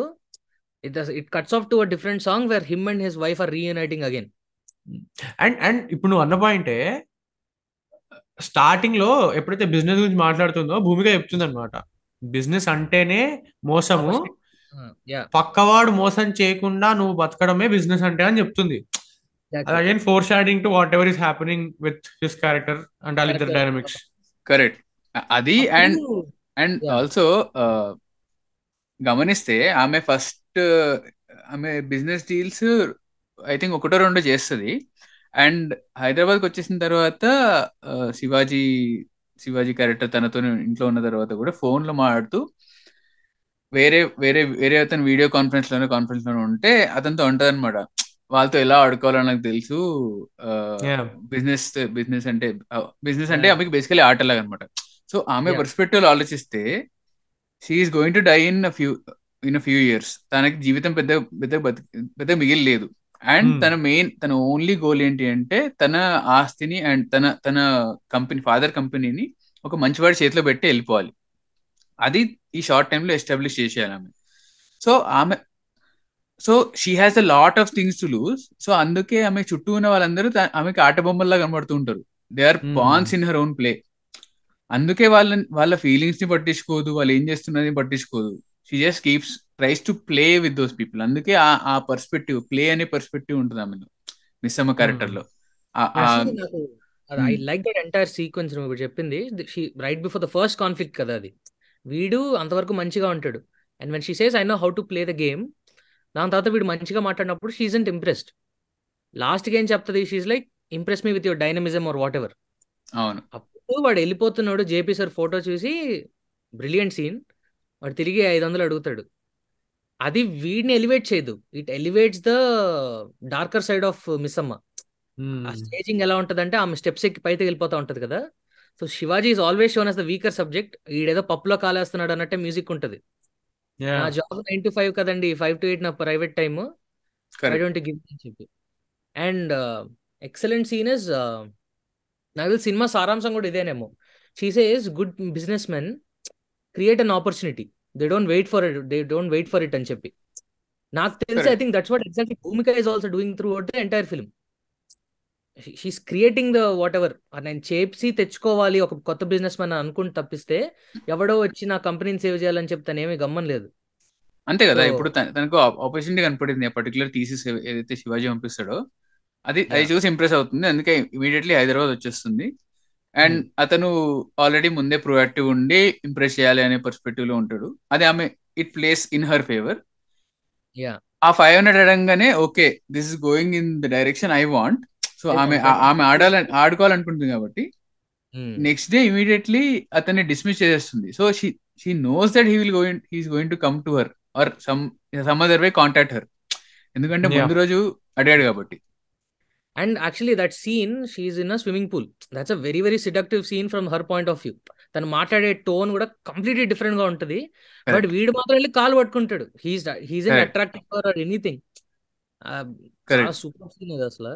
it cuts off to a different song where him and his wife are reuniting again. And ఇప్పుడు నువ్వు అన్న పాయింటే, స్టార్టింగ్ లో ఎప్పుడైతే బిజినెస్ గురించి మాట్లాడుతుందో భూమిగా చెప్తుంది అనమాట, బిజినెస్ అంటేనే మోసము, పక్కవాడు మోసం చేయకుండా నువ్వు బతకడమే బిజినెస్ అంటే అని చెప్తుంది. Again foreshadowing to whatever is happening with his character and అలిదర్ dynamics. Correct అది. అండ్ ఆల్సో గమనిస్తే ఆమె ఫస్ట్ ఆమె బిజినెస్ డీల్స్ ఐ థింక్ ఒకటో రెండో చేస్తుంది. అండ్ హైదరాబాద్కి వచ్చేసిన తర్వాత శివాజీ క్యారెక్టర్ తనతో ఇంట్లో ఉన్న తర్వాత కూడా ఫోన్లో మాట్లాడుతూ వేరే వేరే వేరే అతను వీడియో కాన్ఫరెన్స్ లోనే ఉంటే అతనితో ఉంటుంది అనమాట, వాళ్ళతో ఎలా ఆడుకోవాలో నాకు తెలుసు, బిజినెస్ అంటే ఆమెకి బేసికలీ ఆటలాగా అనమాట. సో ఆమె పర్స్పెక్టివ్ ఆలోచిస్తే she is going to die in few years, తనకి జీవితం పెద్ద మిగిలి లేదు. అండ్ తన ఓన్లీ గోల్ ఏంటి అంటే తన ఆస్తిని అండ్ తన కంపెనీ, ఫాదర్ కంపెనీని ఒక మంచివాడి చేతిలో పెట్టి వెళ్ళిపోవాలి. అది ఈ షార్ట్ టైంలో ఎస్టాబ్లిష్ చేసేయాలి ఆమె. So she has a lot of things to lose. So అందుకే ఆమె చుట్టూ ఉన్న వాళ్ళందరూ ఆమెకి ఆట బొమ్మల్లా కనబడుతూ ఉంటారు, they are pawns in her own play. అందుకే వాళ్ళ ఫీలింగ్స్ ని పట్టించుకోదు, వాళ్ళు ఏం చేస్తున్నది పట్టించుకోదు, she just keeps tries to play with those people. అందుకే ఆ పర్స్పెక్టివ్, ప్లే అనే పర్స్పెక్టివ్ ఉంటుంది ఆమె మిస్సమ్మ క్యారెక్టర్ లో. I like that entire sequence నువ్వు చెప్పింది, right before the first conflict కదా అది. వీడు అంతవరకు మంచిగా ఉంటాడు, and when she says I know how to play the game, దాని తర్వాత వీడు మంచిగా మాట్లాడినప్పుడు షీ ఇజంట్ ఇంప్రెస్డ్. లాస్ట్కి ఏం చెప్తుంది, she is like impress me with your dynamism or what ever. అవును, అప్పుడు వాడు వెళ్ళిపోతున్నాడు. జేపీ సార్ ఫోటో చూసి బ్రిలియంట్ సీన్, వాడు తిరిగి 500 అడుగుతాడు. అది వీడిని ఎలివేట్ చేయదు, it elevates the darker side of Missamma. ఆ స్టేజింగ్ ఎలా ఉంటుంది అంటే ఆమె స్టెప్స్ ఎక్కి పైకి వెళ్ళిపోతూ ఉంటుంది కదా. So Shivaji is always shown as the weaker subject, వీడేదో పప్పులో కాలేస్తున్నాడు అన్నట్టే మ్యూజిక్ ఉంటుంది. నా జాబ్ 9 to 5 కదండి, 5 to 8 నా private time, I don't give అని చెప్పి. అండ్ ఎక్సలెంట్ సీన్ ఇస్, నాకు సినిమా సారాంశం కూడా ఇదేనేమో, she says good businessmen create an opportunity, they don't wait for it అని చెప్పి. నాకు తెలిసి I think that's what exactly Bhumika is also doing throughout the entire film. She's creating the whatever, నేను చేసి తెచ్చుకోవాలి ఒక కొత్త business man అనుకుని తప్పిస్తే ఎవడో వచ్చి నా కంపెనీని సేవ్ చేయాలని చెప్తే ఏమీ గమ్మం లేదు. అంతే కదా, ఇప్పుడు తనకు ఆపర్చునిటీ కనపడింది, పర్టికులర్ థీసిస్ ఏదైతే శివాజీ పంపిస్తాడో అది చూసి ఇంప్రెస్ అవుతుంది, అందుకే ఇమీడియట్లీ హైదరాబాద్ వచ్చేస్తుంది. అండ్ అతను ఆల్రెడీ ముందే ప్రొయాక్టివ్ ఉండి ఇంప్రెస్ చేయాలి అనే పర్స్పెక్టివ్ లో ఉంటాడు. అదే ఆమె it plays in her favour. ఆ 500 అడగానే okay this is going in the direction I want. So ఆమె ఆడుకోవాలనుకుంటుంది కాబట్టి నెక్స్ట్ డే ఇమీడియట్లీ అతన్ని డిస్మిస్ చేసేస్తుంది. So she knows that he is going to come to her or some other way contact her, ఎందుకంటే ముందు రోజు అడిగాడు కాబట్టి. And actually that scene she is in a swimming pool, that's a very very seductive scene from her point of view. తను మాట్లాడే tone కూడా completely different గా ఉంటుంది. బట్ వీడు మాత్రం వెళ్ళి కాలు పట్టుకుంటాడు. He's an attractive for anything. Super scene అసలు.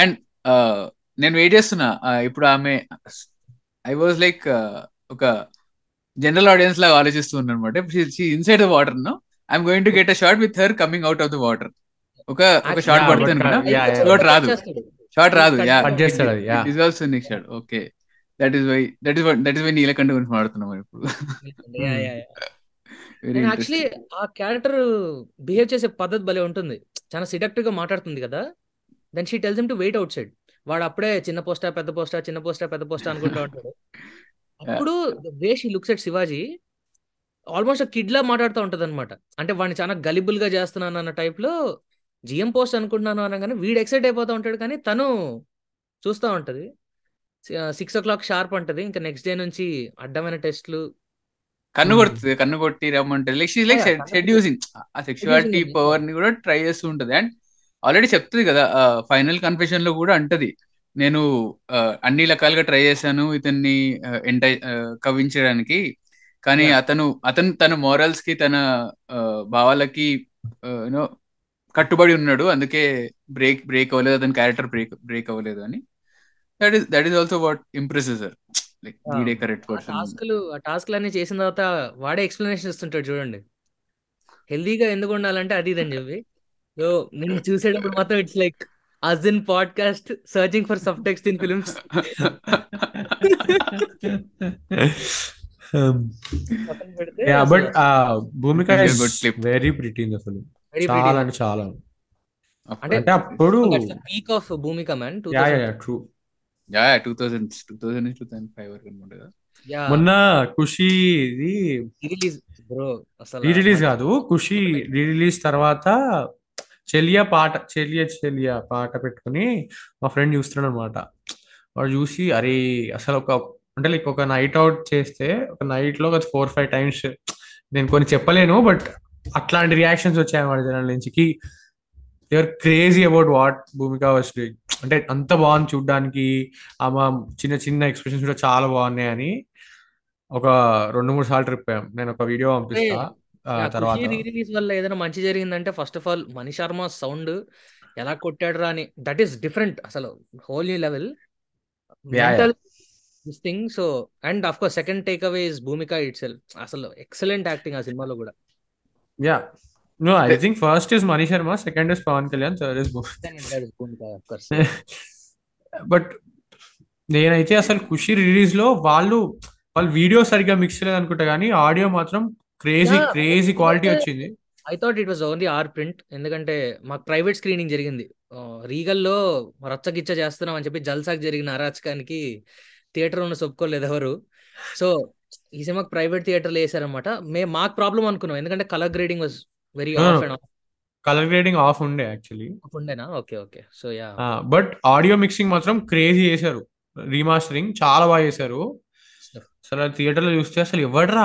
అండ్ నేను వెయిట్ చేస్తున్నా ఇప్పుడు ఆమె, ఐ వాజ్ లైక్ ఒక జనరల్ ఆడియన్స్ లాగా ఆలోచిస్తున్నాను అనమాట. Inside the water no I'm going to get a shot with her coming out of the water. ఒక ఒక షాట్ పడుతుంది కదా, షాట్ రాదు. Okay, that is why Neelakanta గురించి మాట్లాడుతున్నాం ఇప్పుడు. యాక్చువల్లీ ఆ క్యారెక్టర్ బిహేవ్ చేసే పద్ధతి భలే ఉంటుంది. చాలా సెడక్టివ్ గా మాట్లాడుతుంది కదా, then she tells him to wait outside. వాడు అప్పుడే చిన్న పోస్టా పెద్ద పోస్టా అనుకుంటా ఉంటాడు. అప్పుడు way she looks at Shivaji, almost kid లా మాట్లాడుతూ ఉంటది అనమాట. అంటే వాడిని చాలా గలిబుల్ గా చేస్తున్నాను అన్న టైప్ లో, జిఎం పోస్ట్ అనుకుంటున్నాను అనగానే వీడు ఎక్సైట్ అయిపోతూ ఉంటాడు, కానీ తను చూస్తూ ఉంటది. 6 o'clock షార్ప్ అంటది. ఇంకా నెక్స్ట్ డే నుంచి అడ్డమైన టెస్ట్లు, కన్ను కొట్టి రమ్మంటది. సెక్సువాలిటీ పవర్ ని కూడా ట్రై చేస్తూ ఉంటది. అండ్ ఆల్రెడీ చెప్తుంది కదా ఫైనల్ కన్ఫెషన్ లో కూడా, అంటది నేను అన్ని రకాలుగా ట్రై చేశాను ఇతన్ని కవ్వించడానికి, కానీ అతను తన మోరల్స్ కి తన భావాలకి యూనో కట్టుబడి ఉన్నాడు, అందుకే బ్రేక్ అవ్వలేదు, అతని క్యారెక్టర్ బ్రేక్ అవ్వలేదు అని. That is also what impresses her. Like వీడే కరెక్ట్ పర్సన్. ఆ టాస్క్ లన్నీ చేసిన తర్వాత వాడే ఎక్స్‌ప్లనేషన్ ఇస్తుంటాడు చూడండి, హెల్దీగా ఎందుకు ఉండాలంటే అది ఇదని చెప్పి. సో నేను చూసేటప్పుడు మాత్రం it's like as in podcast searching for subtext in films. Yeah, but Bhumika is very pretty in the film. Very pretty. అంటే అప్పుడు peak of Bhumika man. True. 2005 వరకు అనుకుంటా. మొన్న ఖుషి రీరిలీజ్ కాదు, ఖుషి రీరిలీజ్ తర్వాత చెలియా పాట పెట్టుకుని మా ఫ్రెండ్ చూస్తున్నాడు అనమాట. వాడు చూసి అరే అసలు ఒక నైట్ అవుట్ చేస్తే ఒక నైట్ లో 4-5 times నేను కొన్ని చెప్పలేను, బట్ అట్లాంటి రియాక్షన్స్ వచ్చాయి అనమాట జనాల నుంచి. They are crazy about what Bhumika was doing. అంటే అంత బాగుంది చూడ్డానికి, ఆమె చిన్న చిన్న ఎక్స్ప్రెషన్స్ కూడా చాలా బాగున్నాయి అని 2-3 సార్లు ట్రిప్ అయ్యాం. నేను ఒక వీడియో పంపిస్తా. రీరిలీజ్ వల్ల ఏదైనా మంచి జరిగిందంటే first of all Mani Sharma sound ఎలా కొట్టాడు రా అని, దట్ ఈస్ డిఫరెంట్ అసలు, whole new level this thing. So and of course second takeaway is Bhumika itself. అసలు ఎక్సలెంట్ యాక్టింగ్ ఆ సినిమాలో కూడా. Yeah no I think first is Mani Sharma, second is Pawan Kalyan, third is Bhumika of course. But నేనైతే అసలు ఖుషి release లో వాళ్ళు video సరిగ్గా mix చేయలేదు అనుకుంటా, కానీ ఆడియో మాత్రం క్రేజీ క్వాలిటీ వచ్చింది. I thought it was only our print, ఎందుకంటే మాకు ప్రైవేట్ స్క్రీనింగ్ జరిగింది. రీగల్లో రచ్చగిచ్చ చేస్తున్నాం అని చెప్పి జల్సాకి జరిగిన అరాచకానికి థియేటర్ ఉన్న చెప్పుకోలేదు ఎవరు. సో ఈ సినిమాకి ప్రైవేట్ థియేటర్లు వేసారనమాట. మాకు ప్రాబ్లం అనుకున్నాం, ఎందుకంటే colour grading was very off. Colour grading off ఉండే యాక్చువల్లీ. ఉండేనా? Okay okay. So yeah, but audio mixing మాత్రం క్రేజీ చేశారు. రీమాస్టరింగ్ చాలా బాగా చేశారు. అసలు థియేటర్ లో చూస్తే అసలు ఎవడరా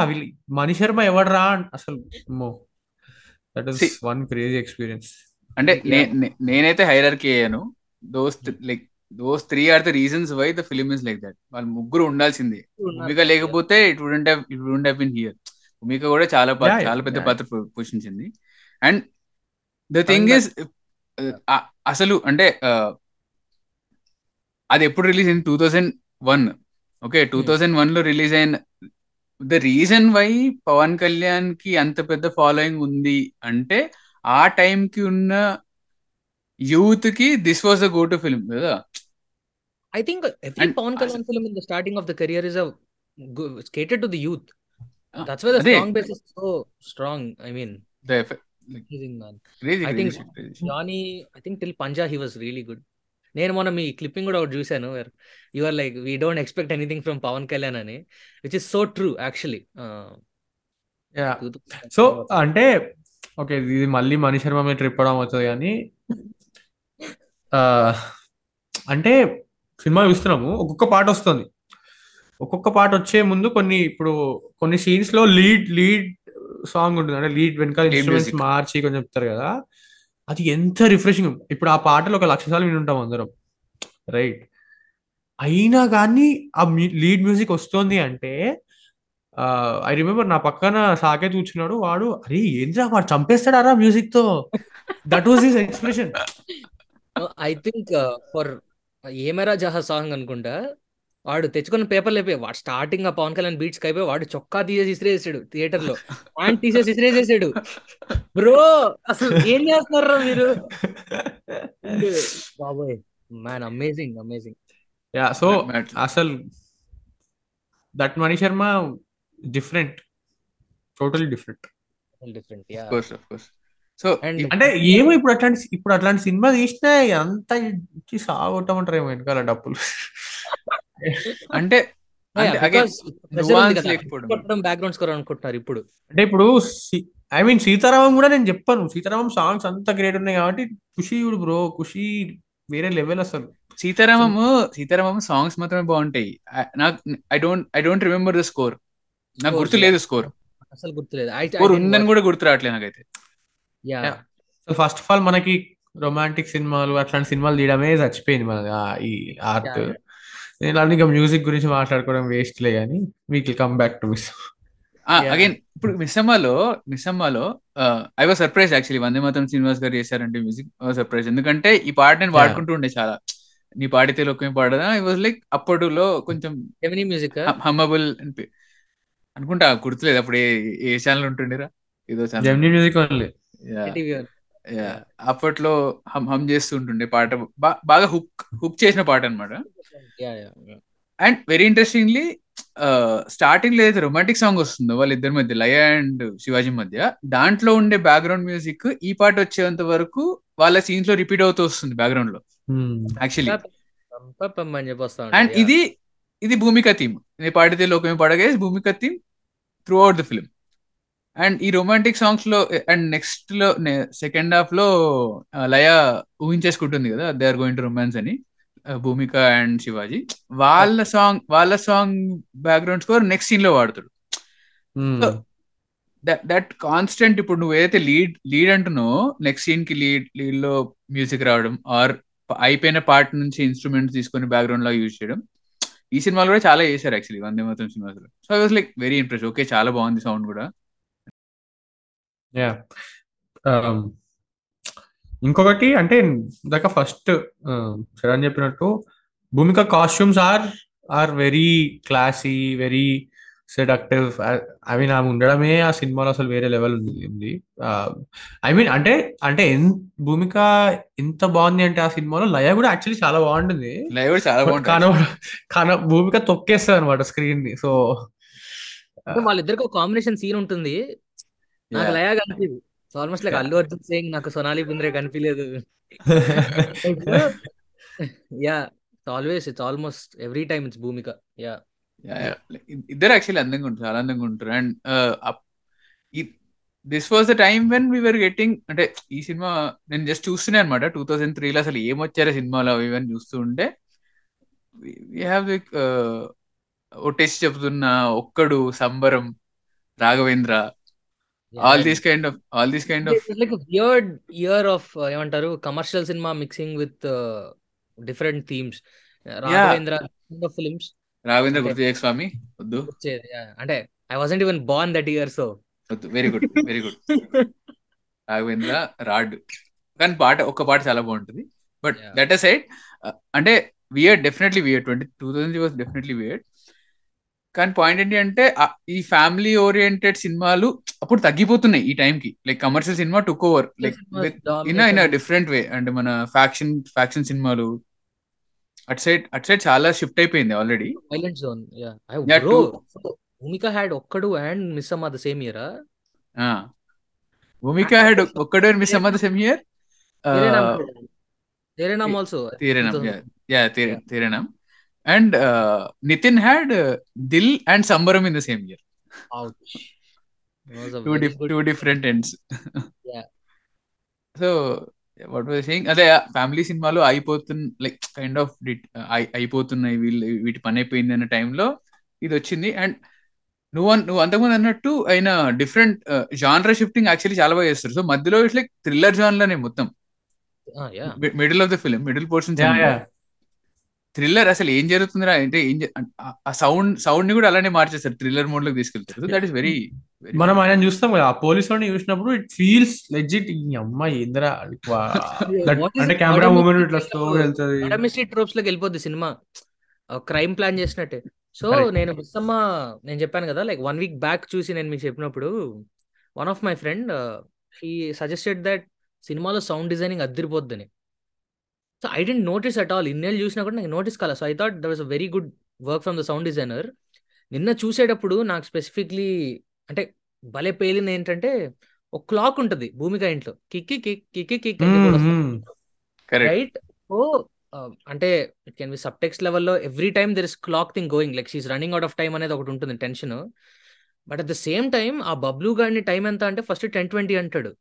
మణిశర్మ ఎవడరా అసలు. That is one crazy experience. అంటే నేనైతే హైరార్కీ అయ్యాను. Those 3 are the reasons why the film is like that. వాళ్ళు ముగ్గురు ఉండాల్సిందే. భూమిక లేకపోతే it wouldn't have been here. Bhumika కూడా చాలా పెద్ద పాత్ర పోషించింది. అండ్ ద థింగ్ ఇస్ అసలు అంటే అది ఎప్పుడు రిలీజ్ అయింది? 2001. ఓకే, 2001 లో రిలీజ్ అయిన the reason why Pawan Kalyan కి అంత పెద్ద ఫాలోయింగ్ ఉంది అంటే ఆ టైం కి ఉన్న యూత్ కి this was the go to film కదా. I think every Pawan Kalyan film in the starting of the career is catered to the youth. That's why the song base is so strong. I mean the releasing man. I think Johnny, I think till Panja he was really good. నేను మొన్న మీ clipping కూడా ఒకటి చూశాను, you're like we don't expect anything from Pawan Kalyan అని, which is so true actually. So అంటే okay, ఇది మళ్ళీ మణిశర్మ మీద ట్రిప్ అవడం అవుతుంది, కానీ అంటే సినిమా చూస్తున్నాము, ఒక్కొక్క పాట వస్తుంది. ఒక్కొక్క పాట వచ్చే ముందు కొన్ని సీన్స్ లో లీడ్ సాంగ్ ఉంటుంది. అంటే లీడ్ వెనకాల ఇన్స్ట్రుమెంట్స్ మార్చి కొంచెం చెప్తారు కదా, అది ఎంత రిఫ్రెషింగ్. ఇప్పుడు ఆ పాటలు 100,000 సార్లు వింటుంటాం అందరం, రైట్? అయినా కానీ ఆ లీడ్ మ్యూజిక్ వస్తుంది అంటే ఐ రిమెంబర్ నా పక్కన సాకే కూర్చున్నాడు వాడు, అరే ఏంద్రా వాడు చంపేస్తాడారా మ్యూజిక్ తో, that was his expression. I think for A Mera Jahan song అనుకుంటా వాడు తెచ్చుకున్న పేపర్లు అయిపోయి వాడు స్టార్టింగ్ ఆ పవన్ కళ్యాణ్ బీట్స్ అయిపోయి వాడు చొక్కా తీసేసి ఇసిరేసాడు థియేటర్ లో, ప్యాంట్ తీసేసి ఇసిరేసేసాడు. బ్రో అసలు ఏం చేస్తున్నారా మీరు బాబోయ్, man amazing amazing. Yeah so అసలు that Mani Sharma different, totally different different. Yeah of course of course. So అంటే ఏమో ఇప్పుడు అట్లాంటి సినిమా తీస్తే అంత ఇచ్చి సాగొట్టమంటారు ఏమో వెనకాల డబ్బులు. అంటే ఇప్పుడు ఐ మీన్ సీతారామం కూడా నేను చెప్పాను, సీతారామం సాంగ్స్ అంత గ్రేట్ ఉన్నాయి కాబట్టి ఖుషి బ్రో, ఖుషి వేరే లెవెల్ అసలు. సీతారామం సాంగ్స్ మాత్రమే బాగుంటాయి. నాకు I don't remember the score, నాకు గుర్తులేదు స్కోర్, అసలు గుర్తులేదు, స్కోర్ ఉందని కూడా గుర్తు రావట్లేదు నాకైతే. ఫస్ట్ ఆఫ్ ఆల్ మనకి రొమాంటిక్ సినిమాలు అట్లాంటి సినిమాలు తీయడమే చచ్చిపోయింది మన ఈ ఆర్ట్. నేను అలా ఇంకా మ్యూజిక్ గురించి మాట్లాడుకోవడం వేస్ట్ లే, కానీ week will come back to miss again. ఇప్పుడు మిస్సమ్మలో ఐ వాజ్ సర్ప్రైజ్ యాక్చువల్లీ, వందే మాత్రం శ్రీనివాస్ గారు చేశారంటే మ్యూజిక్ సర్ప్రైజ్. ఎందుకంటే ఈ పాట నేను వాడుకుంటూ ఉండే చాలా, నీ పాడితే లోకమే పాడదా, ఐ వాజ్ లైక్ అప్పటిలో కొంచెం మ్యూజిక్ హమ్మబుల్ అని అనుకుంటా, గుర్తులేదు అప్పుడు ఏ ఛానల్ ఉంటుండేరా, ఏదో జెమినీ మ్యూజిక్ అప్పట్లో హమ్ చేస్తూ ఉంటుండే పాట, బాగా హుక్ చేసిన పాట అనమాట. అండ్ వెరీ ఇంట్రెస్టింగ్లీ స్టార్టింగ్ లో ఏదైతే రొమాంటిక్ సాంగ్ వస్తుందో వాళ్ళిద్దరి మధ్య, లయ అండ్ శివాజీ మధ్య, దాంట్లో ఉండే బ్యాక్గ్రౌండ్ మ్యూజిక్ ఈ పాట వచ్చేంత వరకు వాళ్ళ సీన్స్ లో రిపీట్ అవుతూ వస్తుంది బ్యాక్గ్రౌండ్ లో యాక్చువల్లీ. అండ్ ఇది భూమిక థీమ్, నేను పాడితే లోకమే పాడగా Bhumika theme throughout the film. And ఈ రొమాంటిక్ సాంగ్స్ లో అండ్ నెక్స్ట్ లో సెకండ్ హాఫ్ లో లయ ఊహించేసుకుంటుంది కదా they are going to romance అని, భూమిక అండ్ శివాజీ. వాళ్ళ song background score next scene లో వాడుతాడు. That constant. ఇప్పుడు నువ్వు ఏదైతే లీడ్ అంటున్నావో నెక్స్ట్ సీన్ కి లీడ్ లో మ్యూజిక్ రావడం, ఆర్ అయిపోయిన పార్ట్ నుంచి ఇన్స్ట్రుమెంట్స్ తీసుకొని బ్యాక్గ్రౌండ్ లాగా యూజ్ చేయడం ఈ సినిమాలు కూడా చాలా చేశారు యాక్చువల్లీ వందే మాత్రం సినిమాస్ లో. So I was like very impress, okay చాలా బాగుంది సౌండ్ కూడా. ఇంకొకటి అంటే ఇందాక ఫస్ట్ శరణ్ చెప్పినట్టు Bhumika costumes are very classy, very seductive. I mean ఆమె ఉండడమే ఆ సినిమాలో అసలు వేరే లెవెల్ ఉంది. ఐ మీన్ అంటే భూమిక ఎంత బాగుంది అంటే ఆ సినిమాలో లయ కూడా యాక్చువల్లీ చాలా బాగుంటుంది, లయ కూడా చాలా బాగుంటుంది, కానీ భూమిక తొక్కేస్తుంది అనమాట స్క్రీన్ ని. సో వాళ్ళిద్దరికి ఒక కాంబినేషన్ సీన్ ఉంటుంది, నాకు లయ కనిపించింది ఆల్మోస్ట్ లైక్ అల్లు అర్జున్ సింగ్, నాకు సోనాలి బింద్రే కనిపించలేదు. Yeah always it's almost every time it's Bhumika. Yeah ఇద్దరు యాక్చువల్లీ అందంగా ఉంటారు, చాలా అందంగా ఉంటారు. And this was the time when we were getting, అంటే ఈ సినిమా నేను జస్ట్ చూస్తున్నాను అనమాట 2003లో అసలు ఏమొచ్చారో సినిమాలో ఇవన్నీ చూస్తూ ఉంటే, we have like oh test చెప్తున్న Okkadu, Sambaram, Raghavendra, all this kind of like a weird year of ఏమంటారు commercial cinema mixing with different themes. Raghavendra films, Raghavendra గుర్తుచేయక స్వామి వద్దు, అంటే I wasn't even born that year, so very good Raghavendra Rao కానీ పాట ఒక్క పాట చాలా బాగుంటుంది. బట్ దట్ aside అంటే weird, definitely weird. 2003 was definitely weird. కానీ పాయింట్ ఏంటి అంటే ఈ ఫ్యామిలీ ఓరియంటెడ్ సినిమాలు అప్పుడు తగ్గిపోతున్నాయి ఈ టైం కి. Like commercial cinema took over like in a different way. అంటే మన ఫ్యాక్షన్ సినిమాలు అట్ సైడ్ చాలా షిఫ్ట్ అయిపోయింది already. Violent zone Bhumika had Okkadu and Missamma the same year. Bhumika had Okkadu and Missamma the same year. Tere Naam also, Tere Naam. And Nitin had Dil and Sambaram in the same year. Ouch. Two different ends. Yeah. So, what was I saying? Adaya, family cinemalu aipotun, like, kind of, aipotunnayi, వీటి పని అయిపోయింది అనే టైంలో ఇది వచ్చింది. And నువ్వు అంతకుముందు అన్నట్టు ఆయన డిఫరెంట్ జానర్ షిఫ్టింగ్ యాక్చువల్లీ చాలా బాగా చేస్తారు. సో మధ్యలో ఇట్స్ లైక్ థ్రిల్లర్ జానర్ అనే మొత్తం middle of the film, middle portion. Thriller అసలు ఏం జరుగుతుందిరా అంటే ఆ సౌండ్ ని కూడా అలానే మార్చేస్తారు, థ్రిల్లర్ మోడ్ లోకి తీసుకెళ్తారు. దట్ ఈస్ వెరీ, మనం ఆయన చూస్తాం కదా ఆ పోలీస్ వాడిని చూసినప్పుడు ఇట్ ఫీల్స్ లెజిట్. అమ్మాయి ఇందిరా అంటే కెమెరా మూమెంట్ ఇట్లా స్లోగా వెళ్తుంది, మిస్టరీ ట్రూప్స్ లోకి వెళ్ళిపోద్ది సినిమా, క్రైమ్ ప్లాన్ చేసినట్టే. సో నేను మిస్సమ్మ నేను చెప్పాను కదా లైక్ 1 week బ్యాక్ చూసి నేను మీకు చెప్పినప్పుడు, one of my friend he suggested that సినిమాలో సౌండ్ డిజైనింగ్ అద్దరిపోద్దని. So I didn't notice at all, ఇన్నేళ్ళు చూసినా కూడా నాకు నోటీస్ కాలేదు. So I thought there was a very good work from the sound designer. నిన్న చూసేటప్పుడు నాకు స్పెసిఫిక్లీ అంటే భలే పేలింది ఏంటంటే, ఒక క్లాక్ ఉంటుంది భూమిక ఇంట్లో, కిక్కి కిక్ కిక్కి కిక్ రైట్. సో అంటే it can be sub text లెవెల్లో every time there is clock thing going like she's running out of time అనేది ఒకటి ఉంటుంది tension. But at the same time ఆ బబ్లూ గాడిని టైం ఎంత అంటే ఫస్ట్ 10:20 అంటాడు,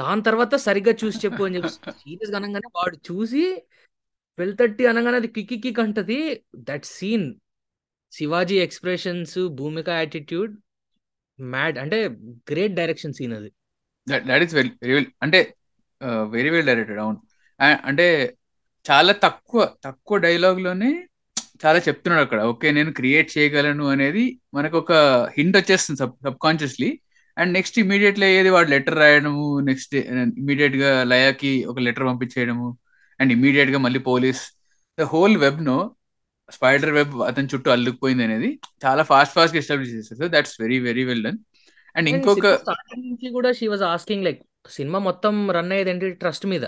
దాని తర్వాత సరిగ్గా చూసి చెప్పు అని చెప్పి సీరియస్ అనగానే వాడు చూసి 12:30 అనగానే అది కిక్కి కిక్ అంటది. That scene, Shivaji expressions, Bhumika attitude, mad అంటే గ్రేట్ డైరెక్షన్ సీన్ అది. దట్ ఈస్ వెరీ అంటే వెరీ వెల్ డైరెక్టెడ్. అవును, అంటే చాలా తక్కువ డైలాగ్ లోనే చాలా చెప్తున్నాడు అక్కడ. ఓకే నేను క్రియేట్ చేయగలను అనేది మనకు ఒక హింట్ వచ్చేస్తుంది సబ్కాన్షియస్లీ. అండ్ నెక్స్ట్ ఇమీడియట్లీ అయ్యేది వాడు లెటర్ రాయడము, నెక్స్ట్ ఇమీడియట్ గా లయాకి ఒక లెటర్ పంపించేయడము, అండ్ ఇమీడియట్ గా మళ్ళీ police the whole web no spider web అతని చుట్టూ అల్లుకుపోయింది అనేది చాలా ఫాస్ట్ గా ఎస్టాబ్లిష్ చేసేస్తారు. That's very very well done. And ఇంకొక నుంచి కూడా షీ వాజ్ ఆస్కింగ్ లైక్ సినిమా మొత్తం రన్ అయ్యేది ఏంటి ట్రస్ట్ మీద,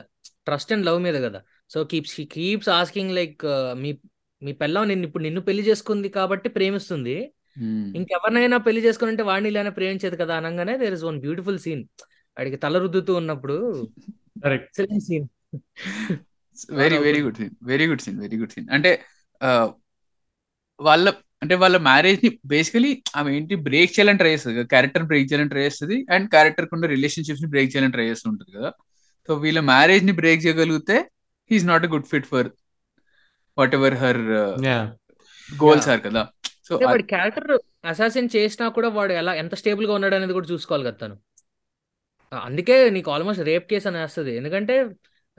ట్రస్ట్ అండ్ లవ్ మీద కదా. So she keeps asking like మీ పిల్ల నిన్ను పెళ్లి చేసుకుంది కాబట్టి ప్రేమిస్తుంది, ఇంకెవరినైనా పెళ్లి చేసుకుని అంటే వాడిని ఇలా ప్రేమించేది కదా అనగానే there is one beautiful scene వాడికి తల రుద్దుతూ ఉన్నప్పుడు. Excellent scene, very good scene. అంటే వాళ్ళ మ్యారేజ్ ని బేసికలీ ఆమె ఏంటి బ్రేక్ చేయాలని ట్రై చేస్తుంది కదా, క్యారెక్టర్ బ్రేక్ చేయాలని ట్రై చేస్తుంది, అండ్ క్యారెక్టర్ ఉన్న రిలేషన్షిప్స్ ని బ్రేక్ చేయాలని ట్రై చేస్తుంటది కదా. సో వీళ్ళ మ్యారేజ్ ని బ్రేక్ చేయగలిగితే he's not a good fit for whatever her goals are కదా. సో వాడి క్యారెక్టర్ అసాసిన్ చేసినా కూడా వాడు ఎలా ఎంత స్టేబుల్ గా ఉన్నాడు అనేది కూడా చూసుకోవాలి కదా తను. అందుకే నీకు ఆల్మోస్ట్ రేప్ కేసు అని వస్తుంది, ఎందుకంటే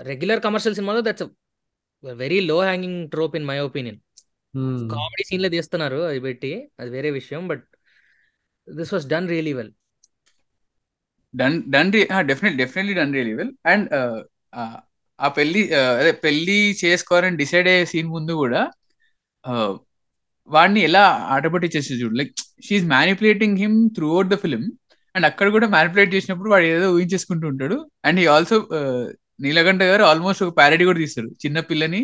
రెగ్యులర్ కమర్షియల్ సినిమాలో that's very low hanging trope in my opinion. Comedy scene లో తీస్తున్నారు అది పెట్టి, అది వేరే విషయం. But this was done really well. Definitely done really well. And ఆ పెళ్లి చేసుకోవాలని డిసైడ్ అయ్యే సీన్ ముందు కూడా వాడిని ఎలా ఆటపట్టించేసి చూడు, like she is manipulating him throughout the film. And అక్కడ కూడా మ్యానిపులేట్ చేసినప్పుడు వాడు ఏదో ఊహించేసుకుంటూ ఉంటాడు. అండ్ హీ ఆల్సో నీలకంఠ గారు ఆల్మోస్ట్ ఒక ప్యారడీ కూడా తీస్తారు, చిన్న పిల్లని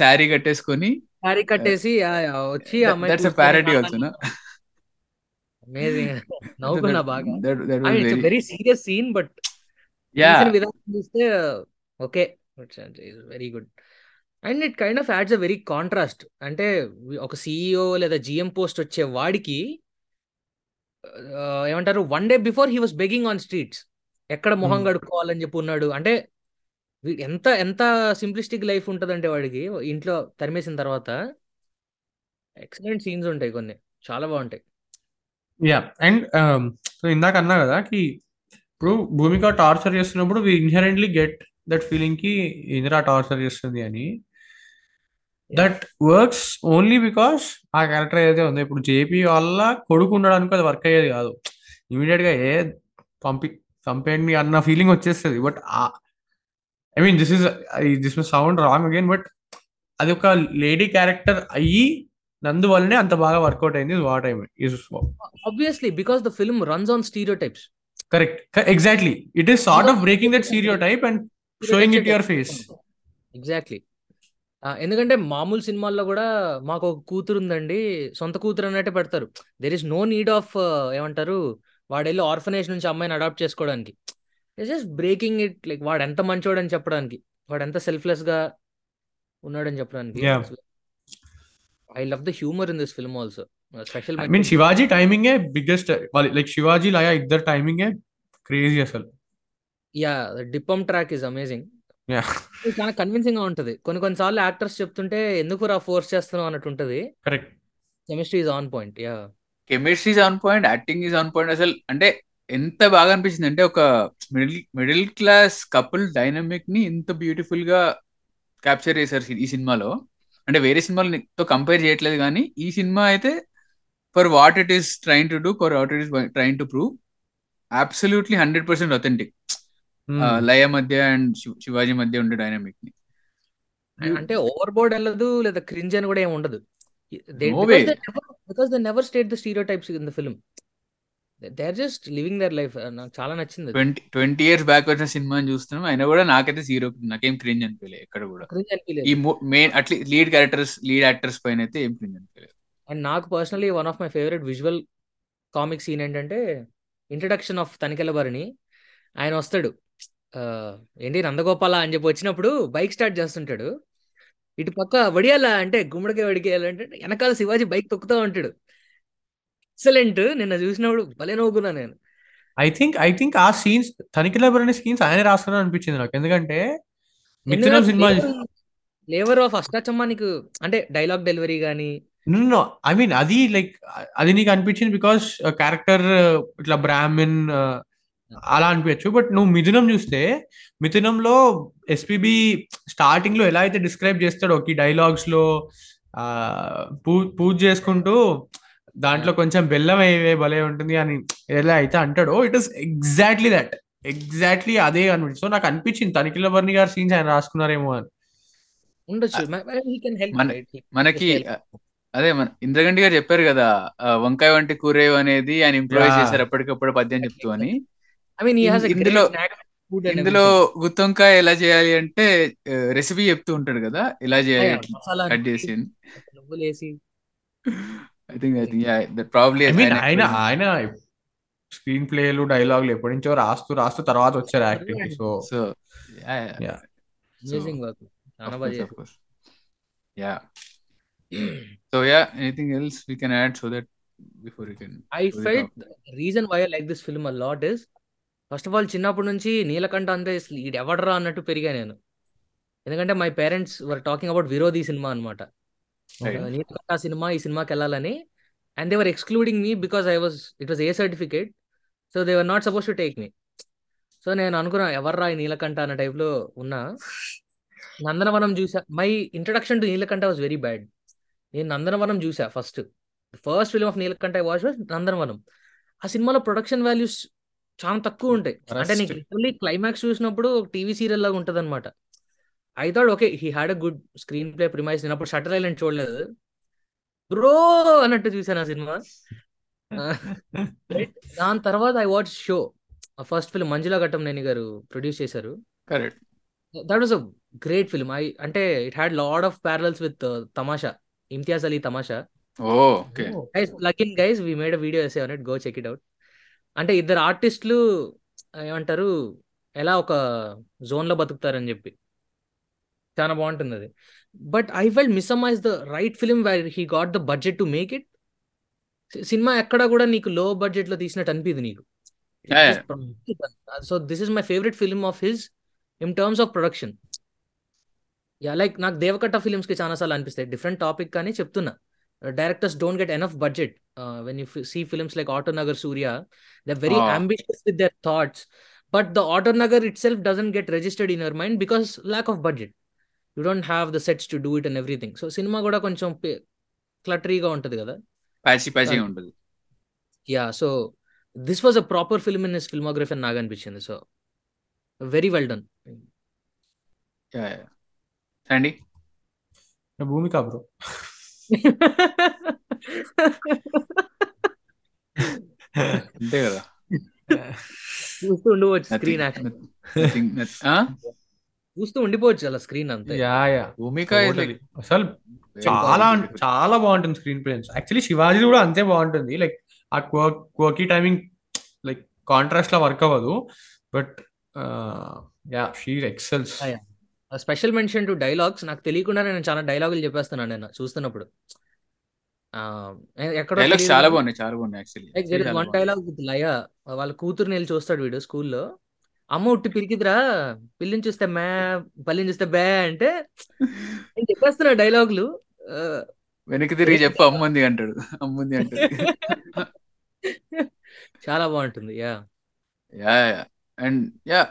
శారీ కట్టేసుకొని ప్యారడీ అవుతున్నా. Very good. And it kind of adds a very contrast. అంటే ఒక CEO లేదా GM పోస్ట్ వచ్చే వాడికి ఏమంటారు, 1 day before he was begging on streets, ఎక్కడ మొహం కడుక్కోవాలని చెప్పి ఉన్నాడు. అంటే ఎంత ఎంత సింప్లిస్టిక్ లైఫ్ ఉంటదంటే వాడికి ఇంట్లో తరిమేసిన తర్వాత. ఎక్సలెంట్ సీన్స్ ఉంటాయి కొన్ని, చాలా బాగుంటాయి. యా, అండ్ ఇందాక అన్నా కదా కి ఇప్పుడు భూమిక టార్చర్ చేస్తున్నప్పుడు we inherently get that feeling కి ఇందిరా టార్చర్ చేస్తుంది అని. దట్ వర్క్స్ ఓన్లీ బికాస్ ఆ క్యారెక్టర్ ఏదైతే ఉందో ఇప్పుడు జేపీ వాళ్ళ కొడుకు ఉండడానికి అది వర్క్ అయ్యేది కాదు. ఇమీడియట్ గా ఏ పంపేయండి అన్న ఫీలింగ్ వచ్చేస్తుంది. But I mean this must sound wrong again, but అది ఒక లేడీ క్యారెక్టర్ అయ్యి నందువల్లనే అంత బాగా వర్కౌట్ అయింది. What I mean is obviously because the film runs on stereotypes. Correct, exactly. It is sort of breaking that stereotype and showing it your face. Exactly. ఎందుకంటే మామూలు సినిమాల్లో కూడా మాకు ఒక కూతురు ఉందండి, సొంత కూతురు అన్నట్టే పెడతారు. There is no need of ఏమంటారు వాడు వెళ్ళి ఆర్ఫనేజ్ నుంచి అమ్మాయిని అడాప్ట్ చేసుకోవడానికి. జస్ట్ బ్రేకింగ్ ఇట్ లైక్ వాడు ఎంత మంచోడు అని చెప్పడానికి, వాడు ఎంత సెల్ఫ్లెస్ గా ఉన్నాడు అని చెప్పడానికి. I love the humour in this film also. Special I mean Shivaji timing ఏ బిగ్గెస్ట్, లైక్ శివాజీ లయా ఇద్దరు టైమింగ్ ఏ క్రేజీ అసలు. The Dippam track is amazing. చాలా కన్విన్సింగ్ గా ఉంటది. కొన్నిసార్లు యాక్టర్స్ చెప్తుంటే ఎందుకు రా ఫోర్స్ చేస్తున్నావు అన్నట్టు ఉంటది. Correct, chemistry is on point. Chemistry is on point, acting is on point. అసలు అంటే ఎంత బాగా అనిపించింది అంటే ఒక మిడిల్ క్లాస్ కపుల్ డైనమిక్ ని ఇంత బ్యూటిఫుల్ గా క్యాప్చర్ చేశారు ఈ సినిమాలో. అంటే వేరే సినిమాలతో కంపేర్ చేయట్లేదు కానీ ఈ సినిమా అయితే for what it is trying to do, for what it is trying to prove, absolutely 100% authentic. Laya మధ్య అండ్ శివాజీ మధ్య ఉండే డైనమిక్ ని, అంటే ఓవర్ బోర్డ్ వెళ్ళదు లేదా క్రింజ్ అని కూడా ఏమి ఉండదు. Because they never state the stereotypes in the film. They're just living their life. నాకు చాలా నచ్చింది. 20 years back వచ్చిన సినిమా చూస్తున్నాం అయినా కూడా నాకైతే జీరో, నాకేం క్రింజ్ అనిపించలేదు ఎక్కడ కూడా. ఈ main at least lead characters, lead actors పైన అయితే ఏం క్రింజ్ అనిపించలేదు. అండ్ నాకు personally one of my favourite visual comic scene ఏంటంటే ఇంట్రడక్షన్ ఆఫ్ తనికెళ్ళబారిని. ఆయన వస్తాడు ఏంటి నందగోపాల అని చెప్పి వచ్చినప్పుడు బైక్ స్టార్ట్ చేస్తుంటాడు, ఇటు పక్క వడియాల అంటే గుమ్మడికాయ వడికేయాలంటే వెనకాల శివాజీ బైక్ తొక్కుతా ఉంటాడు. ఎక్సలెంట్, నిన్న చూసినప్పుడు భలే నవ్వుకున్నా నేను. ఐ థింక్ ఆ సీన్స్ తనిఖీలబడిన సీన్స్ ఆయన రాస్తున్నా అనిపించింది నాకు. ఎందుకంటే ఫ్లేవర్ ఆఫ్ అష్టాచమ్మా నీకు అంటే డైలాగ్ డెలివరీ కానీ ఐ మీన్ అది లైక్ అది నీకు అనిపించింది బికాస్ క్యారెక్టర్ ఇట్లా బ్రాహ్మిన్ అలా అనిపించచ్చు. బట్ నువ్వు మిథునం చూస్తే మిథునంలో ఎస్పీబీ స్టార్టింగ్ లో ఎలా అయితే డిస్క్రైబ్ చేస్తాడో ఈ డైలాగ్స్ లో పూజ చేసుకుంటూ దాంట్లో కొంచెం బెల్లం అయ్యే భలే ఉంటుంది అని ఎలా అయితే అంటాడో it is exactly that, exactly అదే అనిపించింది. సో నాకు అనిపించింది తనిఖీలబర్ని గారి సీన్స్ ఆయన రాసుకున్నారేమో అని ఉండొచ్చు మనకి. అదే మన ఇంద్రగంటి గారు చెప్పారు కదా వంకాయ వంటి కూరేవ్ అనేది ఆయన ఇంప్రూవైజ్ చేశారు అప్పటికప్పుడు పద్యం చెప్తూ అని. ఇందులో గుత్తొంకాయ ఎలా చేయాలి అంటే రెసిపీ చెప్తూ ఉంటాడు కదా ఎలా చేయాలి కట్ చేసి. ఆయన స్క్రీన్ ప్లేలు డైలాగులు ఎప్పటి నుంచో రాస్తూ తర్వాత వచ్చారు acting. So So yeah, anything else we can add so that before we can... I felt the reason why I like this film a lot is, first of all, చిన్నప్పటి నుంచి నీలకంఠ అంతే ఇది ఎవడరా అన్నట్టు పెరిగా నేను. ఎందుకంటే my parents were talking about Virodhi సినిమా అనమాట, నీలకంఠ సినిమా ఈ సినిమాకి వెళ్ళాలని. And they were excluding me because it was A certificate, so they were not suppose to take me. So నేను అనుకున్నా ఎవర్రా ఈ నీలకంఠ అన్న టైప్లో ఉన్నా. నందనవనం చూసా, my introduction to Neelakanta was very bad. నేను నందనవనం చూసా first film of Neelakanta watch Nandanavanam. ఆ సినిమాలో ప్రొడక్షన్ వాల్యూస్ చాలా తక్కువ ఉంటాయి, అంటే నీకు లిటరల్లీ క్లైమాక్స్ చూసినప్పుడు ఒక టీవీ సీరియల్ లాగా ఉంటుంది అనమాట. I thought okay he had a good screen play premise. నేను అప్పుడు షట్టర్ ఐలాండ్ చూడలేదు బ్రో అన్నట్టు చూసాను ఆ సినిమా. దాని తర్వాత I watch show, first film Manjula ఘట్టం నేనిగారు ప్రొడ్యూస్ చేశారు. That was a great film. అంటే it had lot of parallels with Tamasha, Imtiaz Ali Tamasha. లకిన్ guys we made video essay on it, go check it out. అంటే ఇద్దరు ఆర్టిస్టులు ఏమంటారు ఎలా ఒక జోన్లో బతుకుతారని చెప్పి చాలా బాగుంటుంది అది. But I felt Missamma is the right film where he got the budget to make it. సినిమా ఎక్కడ కూడా నీకు లో బడ్జెట్ లో తీసినట్టు అనిపిదు నీకు. సో దిస్ ఇస్ మై ఫేవరెట్ ఫిల్మ్ ఆఫ్ హిజ్ ఇన్ టర్మ్స్ ఆఫ్ ప్రొడక్షన్. లైక్ నాకు దేవకట్ట ఫిలిమ్స్కి చాలాసార్లు అనిపిస్తాయి, డిఫరెంట్ టాపిక్ కానీ చెప్తున్నా, directors don't get enough budget. When you see films like Autonagar Surya, they very ambitious with their thoughts, but the Autonagar itself doesn't get registered in your mind because lack of budget. You don't have the sets to do it and everything. So cinema కూడా కొంచెం క్లటరీగా ఉంటుంది కదా, యా. So this was a proper film in his filmography అని నాకు అనిపించింది. So very well done. అండి భూమి కాబ్రో అంతే కదా, చూస్తూ ఉండిపోవచ్చు అలా స్క్రీన్ అంతే. భూమిక అసలు చాలా చాలా బాగుంటుంది స్క్రీన్ ప్రెజెన్స్. యాక్చువల్లీ శివాజీ కూడా అంతే బాగుంటుంది, లైక్ ఆ క్వర్కీ టైమింగ్ లైక్ కాంట్రాస్ట్ లా వర్క్ అవ్వదు, but yeah she excels. Special mention to dialogues. నాకు తెలియకుండా నేను చాలా డైలాగులు చెప్పేస్తున్నాను నేను చూస్తున్నప్పుడు. వన్ డైలాగ్ విత్ లయ, వాళ్ళ కూతురు నేను చూస్తాడు వీడు స్కూల్లో, అమ్మ ఉట్టి పిరికిదిరా పిల్లిని చూస్తే మ్యా పల్లిని చూస్తే బ్యా అంటే నేను చెప్పేస్తున్నా డైలాగులు. వెనక్కి తిరిగి చెప్పు అమ్ముంది అంటాడు, అమ్ముంది అంటాడు, చాలా బాగుంటుంది. యా యా అండ్ యా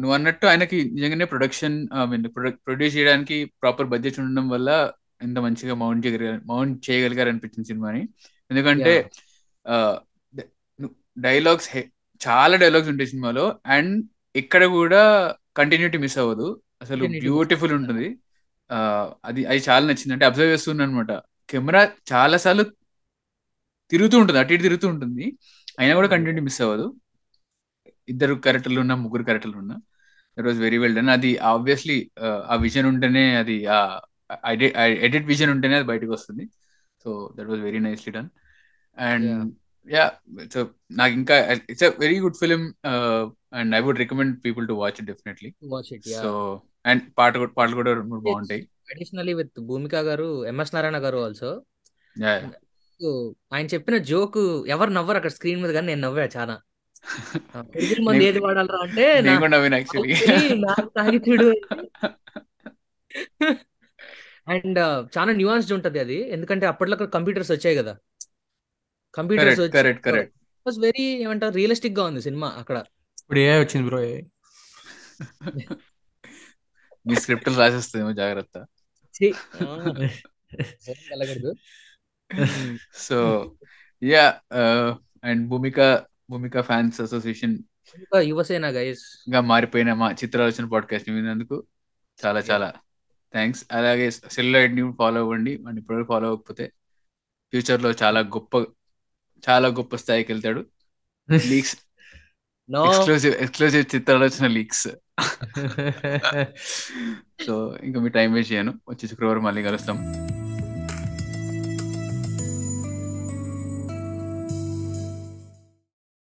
నువ్వు అన్నట్టు ఆయనకి నిజంగానే ప్రొడక్షన్ ఐ మీన్ ప్రొడ్యూస్ చేయడానికి ప్రాపర్ బడ్జెట్ ఉండడం వల్ల ఎంత మంచిగా మౌంట్ చేయగలిగారు అనిపించింది సినిమాని. ఎందుకంటే డైలాగ్స్ చాలా డైలాగ్స్ ఉంటాయి సినిమాలో, అండ్ ఇక్కడ కూడా కంటిన్యూటీ మిస్ అవ్వదు, అసలు బ్యూటిఫుల్ ఉంటుంది. అది చాలా నచ్చింది. అంటే అబ్జర్వ్ చేస్తున్నా అనమాట, కెమెరా చాలా సార్లు తిరుగుతూ ఉంటుంది, అటు ఇటు తిరుగుతూ ఉంటుంది, అయినా కూడా కంటిన్యూటీ మిస్ అవ్వదు. ఇద్దరు క్యారెక్టర్లు ఉన్నా, ముగ్గురు క్యారెక్టర్లు ఉన్నా, that was very well done. అది ఆబ్వియస్లీ ఆ విజన్ ఉంటేనే, అది ఆ ఎడిట్ విజన్ ఉంటేనే అది బయటకు వస్తుంది. So that was very nicely done. And yeah, so నాకు ఇంకా it's a very good film and I would recommend people to watch it definitely. So and పాటలు కూడా బాగుంటాయి. అడిషనల్లీ విత్ భూమిక గారు, ఎంఎస్ నారాయణ గారు ఆల్సో. ఆయన చెప్పిన జోక్ ఎవరు నవ్వరు అక్కడ స్క్రీన్ మీద, కానీ నేను నవ్వా చాలా. మంది ఏది వాడాలరా అంటే అండ్ చాలా న్యూయాన్స్ ఉంటది అది. ఎందుకంటే అప్పట్లో కంప్యూటర్స్ వచ్చాయి కదా, కంప్యూటర్స్ వచ్చి వెరీ ఏమంటారు రియలిస్టిక్ గా ఉంది సినిమా అక్కడ. ఇప్పుడు ఏఐ వచ్చింది బ్రో, మీ స్క్రిప్ట్ రాసేస్తుందేమో జాగ్రత్త. So yeah, and Bhumika fans association Yuvasena guys గా మారిపోయిన మా చిత్రాలోచన పాడ్కాస్ట్ విన్నందుకు చాలా చాలా థ్యాంక్స్. అలాగే సెల్యులాయిడ్ ని ఫాలో అవ్వండి, మనం ఇప్పుడు ఫాలో అవ్వకపోతే ఫ్యూచర్ లో చాలా గొప్ప స్థాయికి వెళ్తాడు. Leaks exclusive Chitralochana leaks. So ఇంకా మీ టైం వేస్ట్ చేయను, వచ్చే శుక్రవారం మళ్ళీ కలుస్తాం.